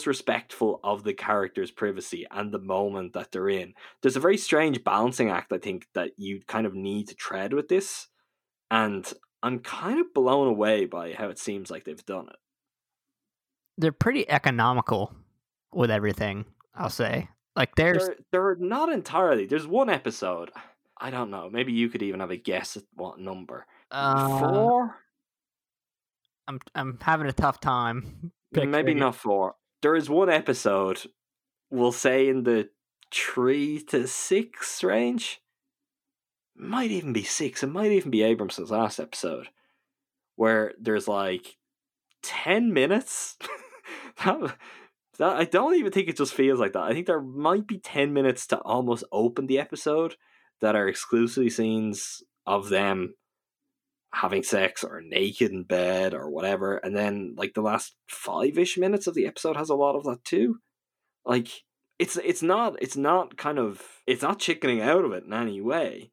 respectful of the character's privacy and the moment that they're in. There's a very strange balancing act, I think, that you kind of need to tread with this, and I'm kind of blown away by how it seems like they've done it. They're pretty economical with everything, I'll say. Like they're not entirely. There's one episode, I don't know, maybe you could even have a guess at what number. 4? I'm having a tough time. Maybe not 4. There is one episode, we'll say in the 3 to 6 range. Might even be 6. It might even be Abrahamson's last episode, where there's like 10 minutes. I don't even think it just feels like that. I think there might be 10 minutes to almost open the episode that are exclusively scenes of them having sex or naked in bed or whatever. And then like the last 5-ish minutes of the episode has a lot of that too. Like it's not chickening out of it in any way.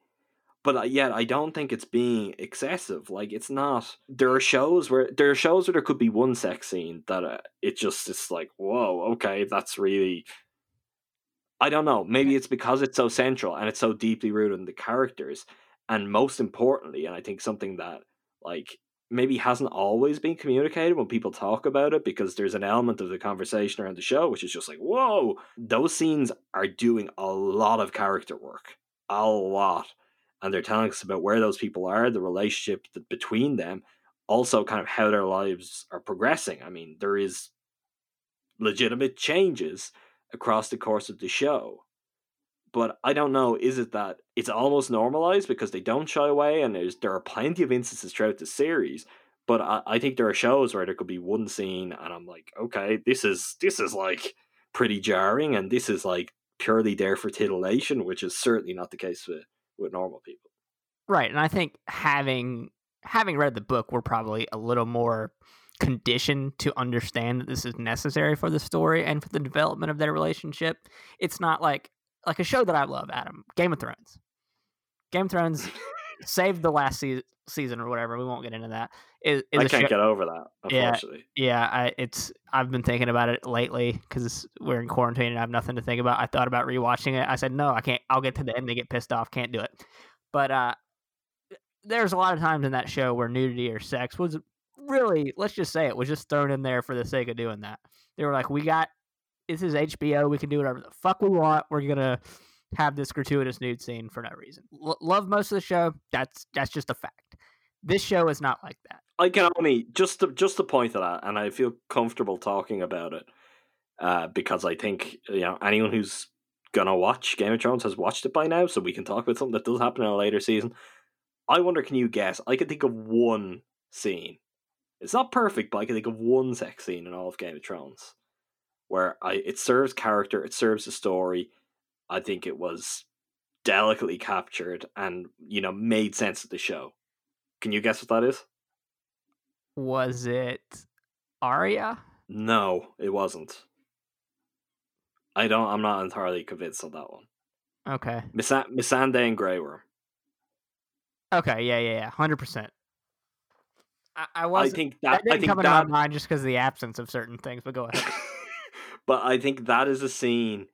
But yet, I don't think it's being excessive. Like, it's not. There are shows where there could be one sex scene that it's like, whoa, okay, that's really. I don't know. Maybe it's because it's so central and it's so deeply rooted in the characters, and most importantly, and I think something that like maybe hasn't always been communicated when people talk about it, because there's an element of the conversation around the show which is just like, whoa, those scenes are doing a lot of character work, a lot. And they're telling us about where those people are, the relationship between them, also kind of how their lives are progressing. I mean, there is legitimate changes across the course of the show. But I don't know, is it that it's almost normalized because they don't shy away, and there are plenty of instances throughout the series, but I think there are shows where there could be one scene and I'm like, okay, this is like pretty jarring, and this is like purely there for titillation, which is certainly not the case with normal people. Right. And I think having read the book, we're probably a little more conditioned to understand that this is necessary for the story and for the development of their relationship. It's not like a show that I love, Adam, Game of Thrones. saved the last season or whatever. We won't get into that. I can't get over that, unfortunately. Yeah, I've been thinking about it lately because we're in quarantine and I have nothing to think about. I thought about rewatching it. I said, no, I can't. I'll get to the end and get pissed off. Can't do it. But there's a lot of times in that show where nudity or sex was really, let's just say it was just thrown in there for the sake of doing that. They were like, this is HBO. We can do whatever the fuck we want. We're going to have this gratuitous nude scene for no reason. Love most of the show. That's just a fact. This show is not like that. I can only just to point to that, and I feel comfortable talking about it because I think anyone who's gonna watch Game of Thrones has watched it by now, so we can talk about something that does happen in a later season. I wonder, can you guess? I can think of one scene. It's not perfect, but I can think of one sex scene in all of Game of Thrones where it serves character, it serves the story. I think it was delicately captured and, made sense of the show. Can you guess what that is? Was it Arya? No, it wasn't. I'm not entirely convinced on that one. Okay. Missandei and Grey Worm. Okay, yeah, 100%. I think that didn't come into my mind just because of the absence of certain things, but go ahead. But I think that is a scene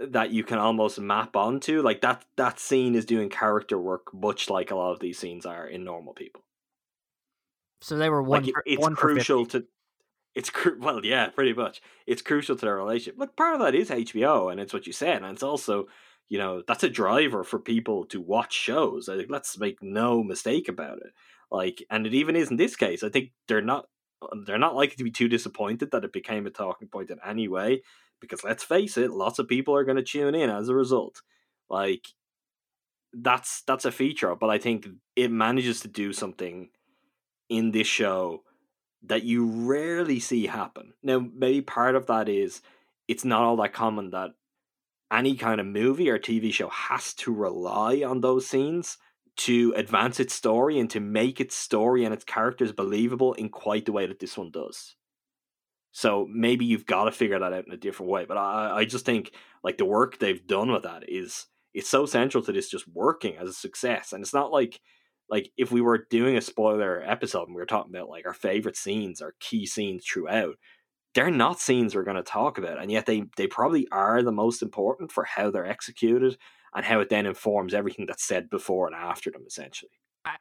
that you can almost map onto, like that scene is doing character work, much like a lot of these scenes are in Normal People. So they were one. Like it's crucial to. Well, yeah, pretty much. It's crucial to their relationship. Look, part of that is HBO, and it's what you said, and it's also, that's a driver for people to watch shows. I think let's make no mistake about it. And it even is in this case. I think they're not likely to be too disappointed that it became a talking point in any way. Because let's face it, lots of people are going to tune in as a result. That's a feature, but I think it manages to do something in this show that you rarely see happen. Now, maybe part of that is it's not all that common that any kind of movie or TV show has to rely on those scenes to advance its story and to make its story and its characters believable in quite the way that this one does. So maybe you've got to figure that out in a different way. But I just think the work they've done with that it's so central to this just working as a success. And it's not like if we were doing a spoiler episode and we were talking about our favorite scenes or key scenes throughout, they're not scenes we're going to talk about. And yet they probably are the most important for how they're executed and how it then informs everything that's said before and after them, essentially.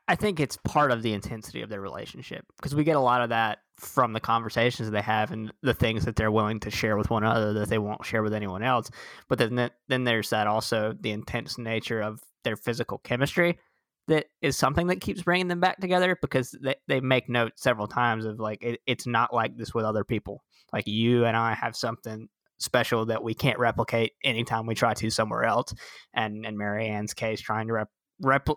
I think it's part of the intensity of their relationship because we get a lot of that from the conversations they have and the things that they're willing to share with one another that they won't share with anyone else. But then there's that also the intense nature of their physical chemistry that is something that keeps bringing them back together because they make note several times of it's not like this with other people. You and I have something special that we can't replicate anytime we try to somewhere else. And in Mary Ann's case, trying to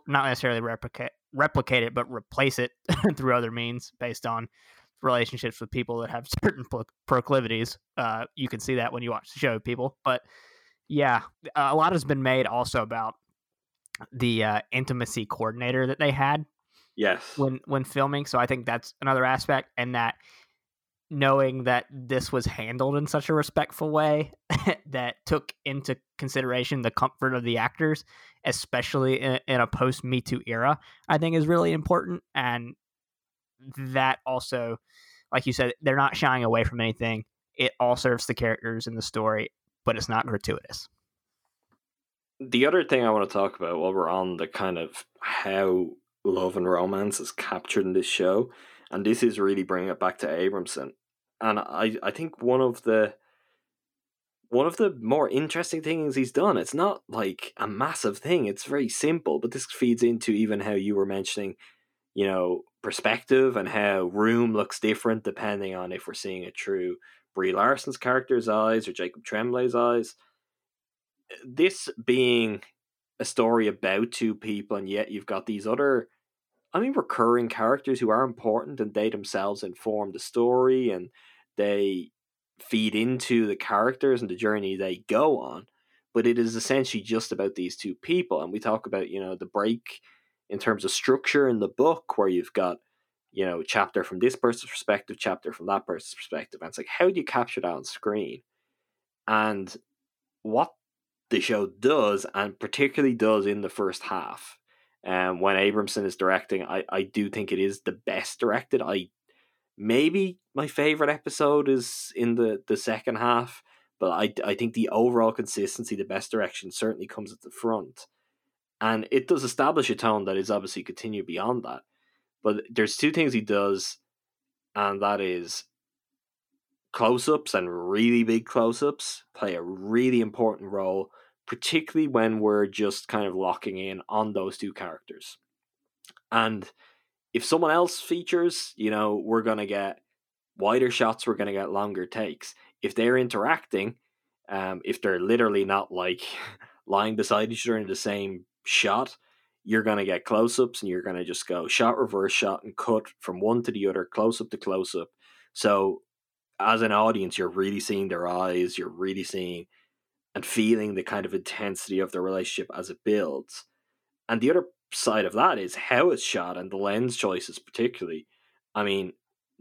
not necessarily replicate it, but replace it through other means based on relationships with people that have certain proclivities. You can see that when you watch the show, people. But yeah, a lot has been made also about the intimacy coordinator that they had. Yes. When filming. So I think that's another aspect, and that knowing that this was handled in such a respectful way that took into consideration the comfort of the actors, especially in a post-Me Too era, I think is really important. And that also, like you said, they're not shying away from anything. It all serves the characters in the story, but it's not gratuitous. The other thing I want to talk about while we're on the kind of how love and romance is captured in this show, and this is really bringing it back to Abrahamson. And I think one of the more interesting things he's done, it's not a massive thing. It's very simple, but this feeds into even how you were mentioning, perspective and how Room looks different depending on if we're seeing it through Brie Larson's character's eyes or Jacob Tremblay's eyes. This being a story about two people, and yet you've got these other recurring characters who are important, and they themselves inform the story and they feed into the characters and the journey they go on. But it is essentially just about these two people. And we talk about, the break in terms of structure in the book where you've got, chapter from this person's perspective, chapter from that person's perspective. And it's how do you capture that on screen? And what the show does, and particularly does in the first half, When Abrahamson is directing, I do think it is the best directed. Maybe my favorite episode is in the second half, but I think the overall consistency, the best direction, certainly comes at the front. And it does establish a tone that is obviously continued beyond that. But there's two things he does, and that is close-ups, and really big close-ups play a really important role, particularly when we're just kind of locking in on those two characters. And if someone else features, you know, we're going to get wider shots, we're going to get longer takes. If they're interacting, if they're literally not like lying beside each other in the same shot, you're going to get close-ups and you're going to just go shot, reverse shot, and cut from one to the other, close-up to close-up. So as an audience, you're really seeing their eyes, you're really seeing and feeling the kind of intensity of the relationship as it builds. And the other side of that is how it's shot and the lens choices particularly. I mean,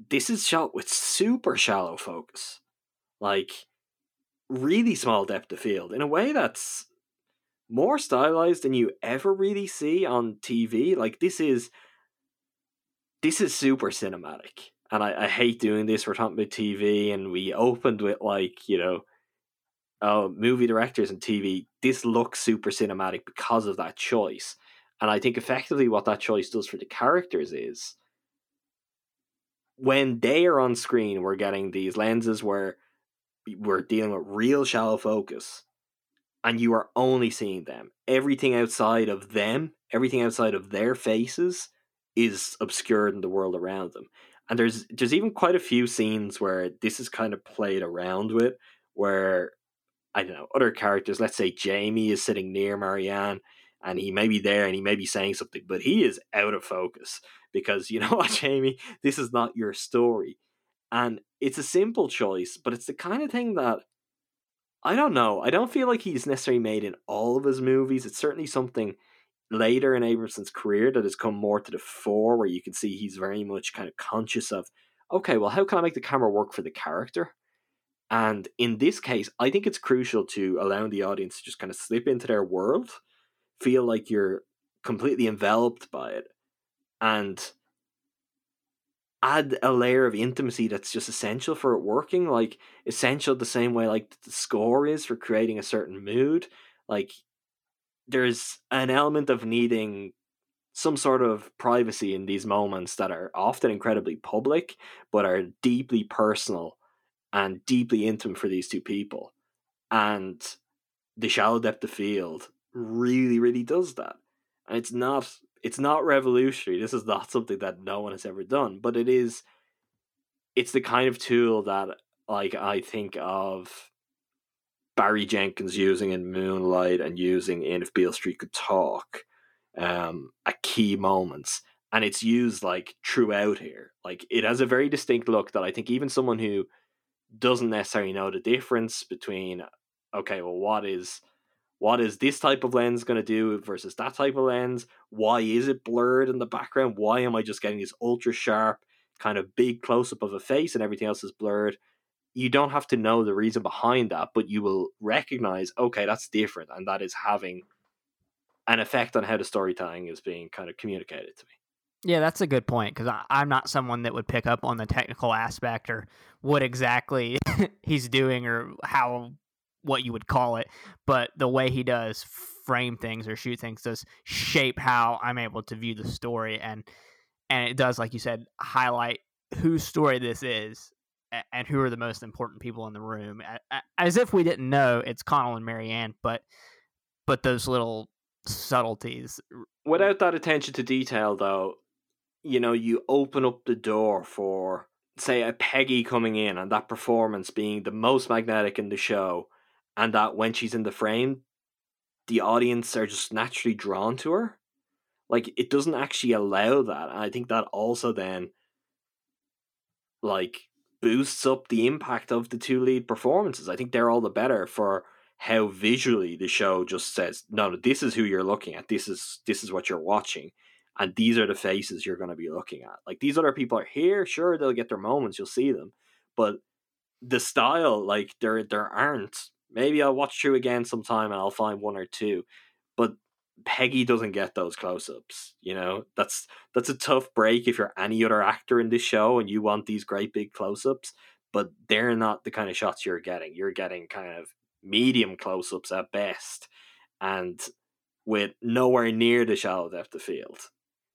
this is shot with super shallow focus, like really small depth of field in a way that's more stylized than you ever really see on TV. Like this is super cinematic. And I hate doing this. We're talking about TV and we opened with like, you know, movie directors and TV, this looks super cinematic because of that choice. And I think effectively what that choice does for the characters is when they are on screen, we're getting these lenses where we're dealing with real shallow focus and you are only seeing them. Everything outside of them, everything outside of their faces is obscured in the world around them. And there's even quite a few scenes where this is kind of played around with, where I don't know, other characters, let's say Jamie is sitting near Marianne and he may be there and he may be saying something, but he is out of focus because, you know what, Jamie, this is not your story. And it's a simple choice, but it's the kind of thing that, I don't know, I don't feel like he's necessarily made in all of his movies. It's certainly something later in Abrahamson's career that has come more to the fore, where you can see he's very much kind of conscious of, okay, well, how can I make the camera work for the character? And in this case, I think it's crucial to allowing the audience to just kind of slip into their world, feel like you're completely enveloped by it, and add a layer of intimacy that's just essential for it working, like essential the same way like the score is for creating a certain mood. Like there's an element of needing some sort of privacy in these moments that are often incredibly public, but are deeply personal and deeply intimate for these two people. And the shallow depth of field really, really does that. And it's not revolutionary. This is not something that no one has ever done, but it's the kind of tool that, like, I think of Barry Jenkins using in Moonlight and using in If Beale Street Could Talk at key moments. And it's used like throughout here. Like it has a very distinct look that I think even someone who doesn't necessarily know the difference between, okay, well, what is this type of lens going to do versus that type of lens? Why is it blurred in the background? Why am I just getting this ultra sharp kind of big close-up of a face and everything else is blurred? You don't have to know the reason behind that, but you will recognize, okay, that's different. And that is having an effect on how the storytelling is being kind of communicated to me. Yeah, that's a good point, because I'm not someone that would pick up on the technical aspect or what exactly he's doing or what you would call it. But the way he does frame things or shoot things does shape how I'm able to view the story. And it does, like you said, highlight whose story this is and who are the most important people in the room. As if we didn't know it's Connell and Marianne, but those little subtleties. Without that attention to detail, though, you know, you open up the door for, say, a Peggy coming in and that performance being the most magnetic in the show, and that when she's in the frame, the audience are just naturally drawn to her. Like, it doesn't actually allow that. And I think that also then, like, boosts up the impact of the two lead performances. I think they're all the better for how visually the show just says, no, this is who you're looking at. This is what you're watching. And these are the faces you're going to be looking at. Like, these other people are here. Sure, they'll get their moments. You'll see them. But the style, like, there aren't. Maybe I'll watch through again sometime and I'll find one or two. But Peggy doesn't get those close-ups, you know. That's a tough break if you're any other actor in this show and you want these great big close-ups, but they're not the kind of shots you're getting. You're getting kind of medium close-ups at best, and with nowhere near the shallow depth of field.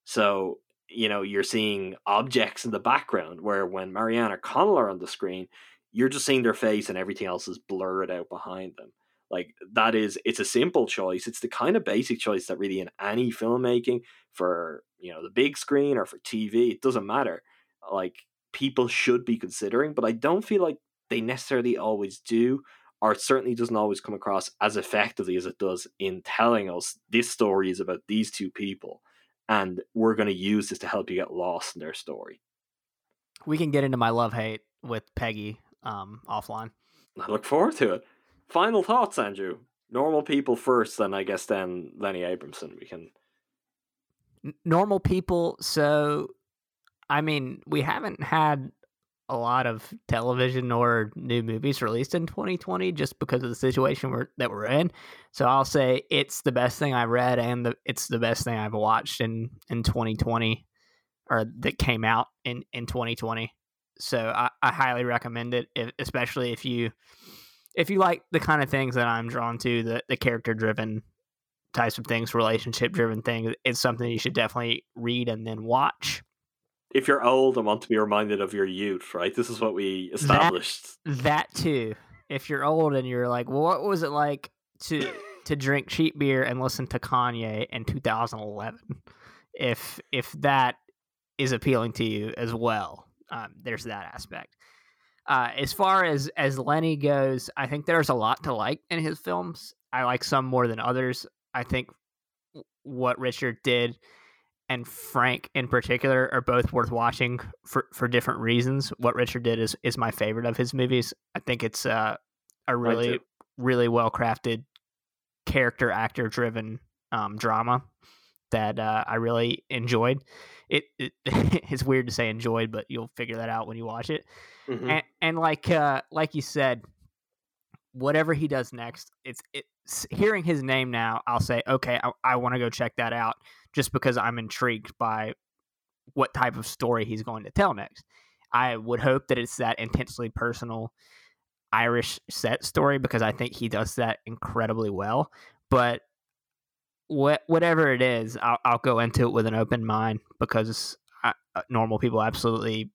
So, you know, you're seeing objects in the background, where when Marianne O'Connell are on the screen, you're just seeing their face and everything else is blurred out behind them. Like, that is, it's a simple choice. It's the kind of basic choice that really in any filmmaking, for, you know, the big screen or for TV, it doesn't matter. Like, people should be considering, but I don't feel like they necessarily always do, or it certainly doesn't always come across as effectively as it does in telling us this story is about these two people, and we're going to use this to help you get lost in their story. We can get into my love-hate with Peggy offline. I look forward to it. Final thoughts, Andrew. Normal People first, then I guess then Lenny Abrahamson. We can... Normal People, so... I mean, we haven't had a lot of television or new movies released in 2020 just because of the situation that we're in. So I'll say it's the best thing I read, and it's the best thing I've watched in 2020, or that came out in 2020. So I highly recommend it, especially if you like the kind of things that I'm drawn to, the character-driven types of things, relationship-driven things. It's something you should definitely read and then watch. If you're old and want to be reminded of your youth, right? This is what we established. That too. If you're old and you're like, well, what was it like to drink cheap beer and listen to Kanye in 2011? If that is appealing to you as well, there's that aspect. As far as Lenny goes, I think there's a lot to like in his films. I like some more than others. I think What Richard Did and Frank in particular are both worth watching for different reasons. What Richard Did is my favorite of his movies. I think it's a really, really well-crafted character, actor-driven drama that I really enjoyed. It's weird to say enjoyed, but you'll figure that out when you watch it. Mm-hmm. And like you said, whatever he does next, it's hearing his name now, I'll say, okay, I want to go check that out, just because I'm intrigued by what type of story he's going to tell next. I would hope that it's that intensely personal Irish set story, because I think he does that incredibly well. But whatever it is, I'll go into it with an open mind, because Normal People absolutely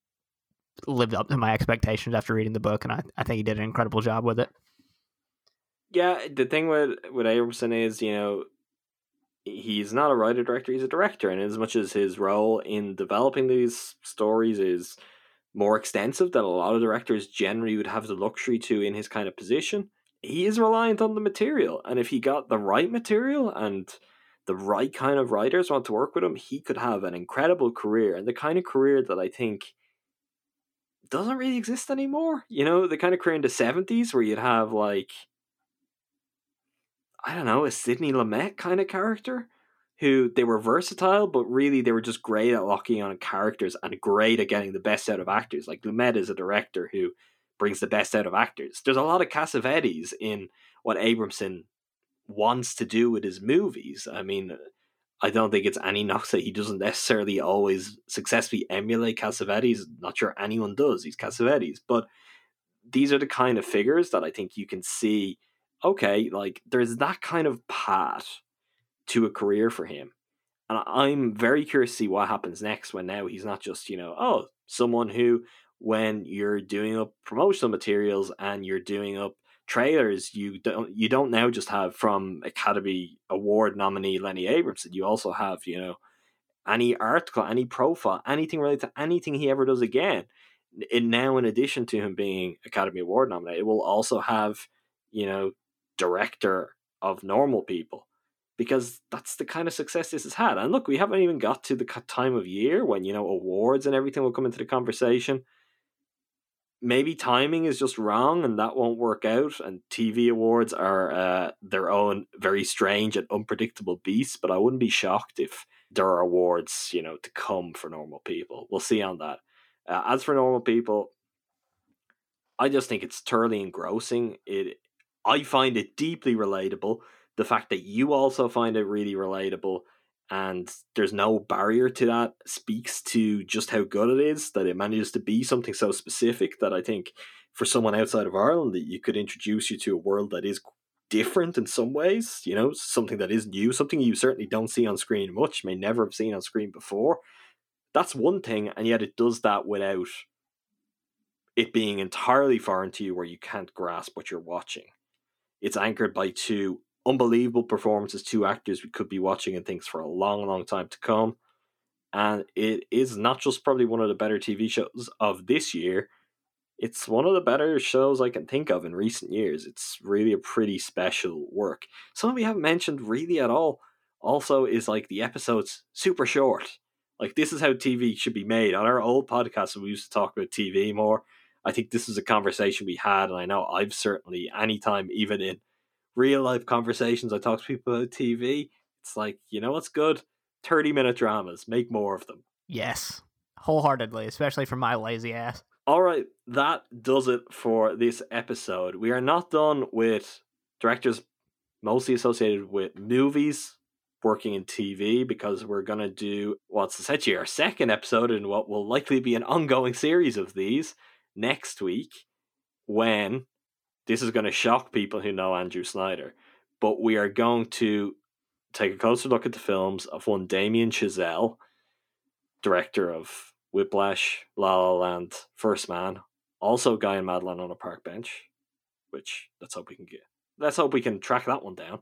lived up to my expectations after reading the book, and I think he did an incredible job with it. Yeah, the thing with Abrahamson is, you know, he's not a writer-director, he's a director, and as much as his role in developing these stories is more extensive than a lot of directors generally would have the luxury to in his kind of position, he is reliant on the material, and if he got the right material and the right kind of writers want to work with him, he could have an incredible career, and the kind of career that I think doesn't really exist anymore. You know, the kind of career in the 70s where you'd have, like, I don't know, a Sidney Lumet kind of character, who they were versatile, but really they were just great at locking on characters and great at getting the best out of actors. Like, Lumet is a director who brings the best out of actors. There's a lot of Cassavetes in what Abrahamson wants to do with his movies. I mean, I don't think it's any knock that he doesn't necessarily always successfully emulate Cassavetes. Not sure anyone does these Cassavetes, but these are the kind of figures that I think you can see, okay, like, there's that kind of path to a career for him. And I'm very curious to see what happens next, when now he's not just, you know, oh, someone who, when you're doing up promotional materials and you're doing up trailers, you don't now just have from Academy Award nominee Lenny Abrahamson. You also have, you know, any article, any profile, anything related to anything he ever does again. And now, in addition to him being Academy Award nominated, we'll also have, you know, director of Normal People, because that's the kind of success this has had. And look, we haven't even got to the time of year when, you know, awards and everything will come into the conversation. Maybe timing is just wrong and that won't work out, and TV awards are their own very strange and unpredictable beasts, but I wouldn't be shocked if there are awards, you know, to come for Normal People. We'll see on that. As for Normal People, I just think it's thoroughly engrossing. I find it deeply relatable the fact that you also find it really relatable and there's no barrier to that speaks to just how good it is, that it manages to be something so specific that I think for someone outside of Ireland that you could introduce you to a world that is different in some ways, you know, something that is new, something you certainly don't see on screen much, may never have seen on screen before. That's one thing, and yet it does that without it being entirely foreign to you where you can't grasp what you're watching. It's anchored by two unbelievable performances, two actors we could be watching and things for a long, long time to come. And it is not just probably one of the better TV shows of this year, it's one of the better shows I can think of in recent years. It's really a pretty special work. Something we haven't mentioned really at all also is like the episodes super short. Like, this is how TV should be made. On our old podcast, we used to talk about TV more. I think this is a conversation we had, and I know I've certainly, anytime, even in real life conversations, I talk to people about TV. It's like, you know what's good? 30-minute dramas. Make more of them. Yes. Wholeheartedly, especially for my lazy ass. All right, that does it for this episode. We are not done with directors mostly associated with movies working in TV, because we're going to do what's essentially our second episode in what will likely be an ongoing series of these next week, when this is going to shock people who know Andrew Snyder. But we are going to take a closer look at the films of one Damien Chazelle, director of Whiplash, La La Land, First Man, also Guy and Madeline on a Park Bench, which let's hope we can get. Let's hope we can track that one down.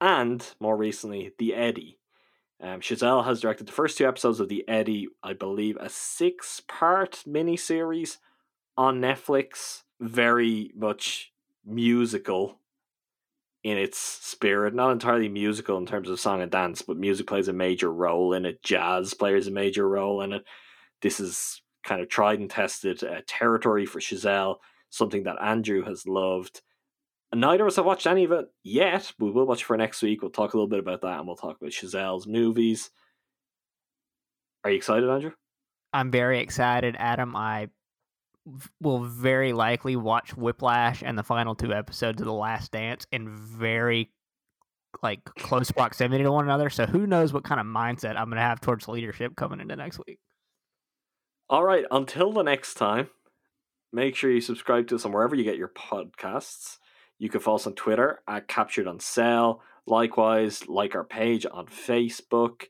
And more recently, The Eddy. Chazelle has directed the first two episodes of The Eddy, I believe, a 6-part miniseries on Netflix. Very much musical in its spirit, not entirely musical in terms of song and dance, but music plays a major role in it. Jazz plays a major role in it. This is kind of tried and tested territory for Chazelle, something that Andrew has loved. And neither of us have watched any of it yet. We will watch for next week. We'll talk a little bit about that, and we'll talk about Chazelle's movies. Are you excited, Andrew? I'm very excited, Adam. I will very likely watch Whiplash and the final two episodes of The Last Dance in very close proximity to one another. So who knows what kind of mindset I'm going to have towards leadership coming into next week. All right. Until the next time, make sure you subscribe to us on wherever you get your podcasts. You can follow us on Twitter at Captured on Sale. Likewise, like our page on Facebook.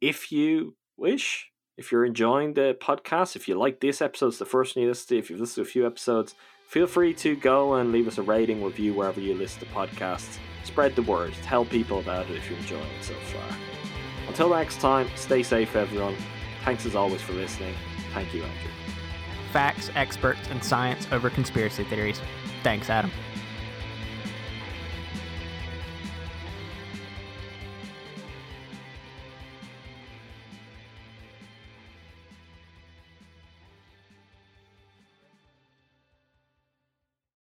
If you wish, if you're enjoying the podcast, if you like this episode, it's the first one you listen to, if you've listened to a few episodes, feel free to go and leave us a rating, review wherever you listen to podcasts. Spread the word. Tell people about it if you're enjoying it so far. Until next time, stay safe, everyone. Thanks as always for listening. Thank you, Andrew. Facts, experts, and science over conspiracy theories. Thanks, Adam.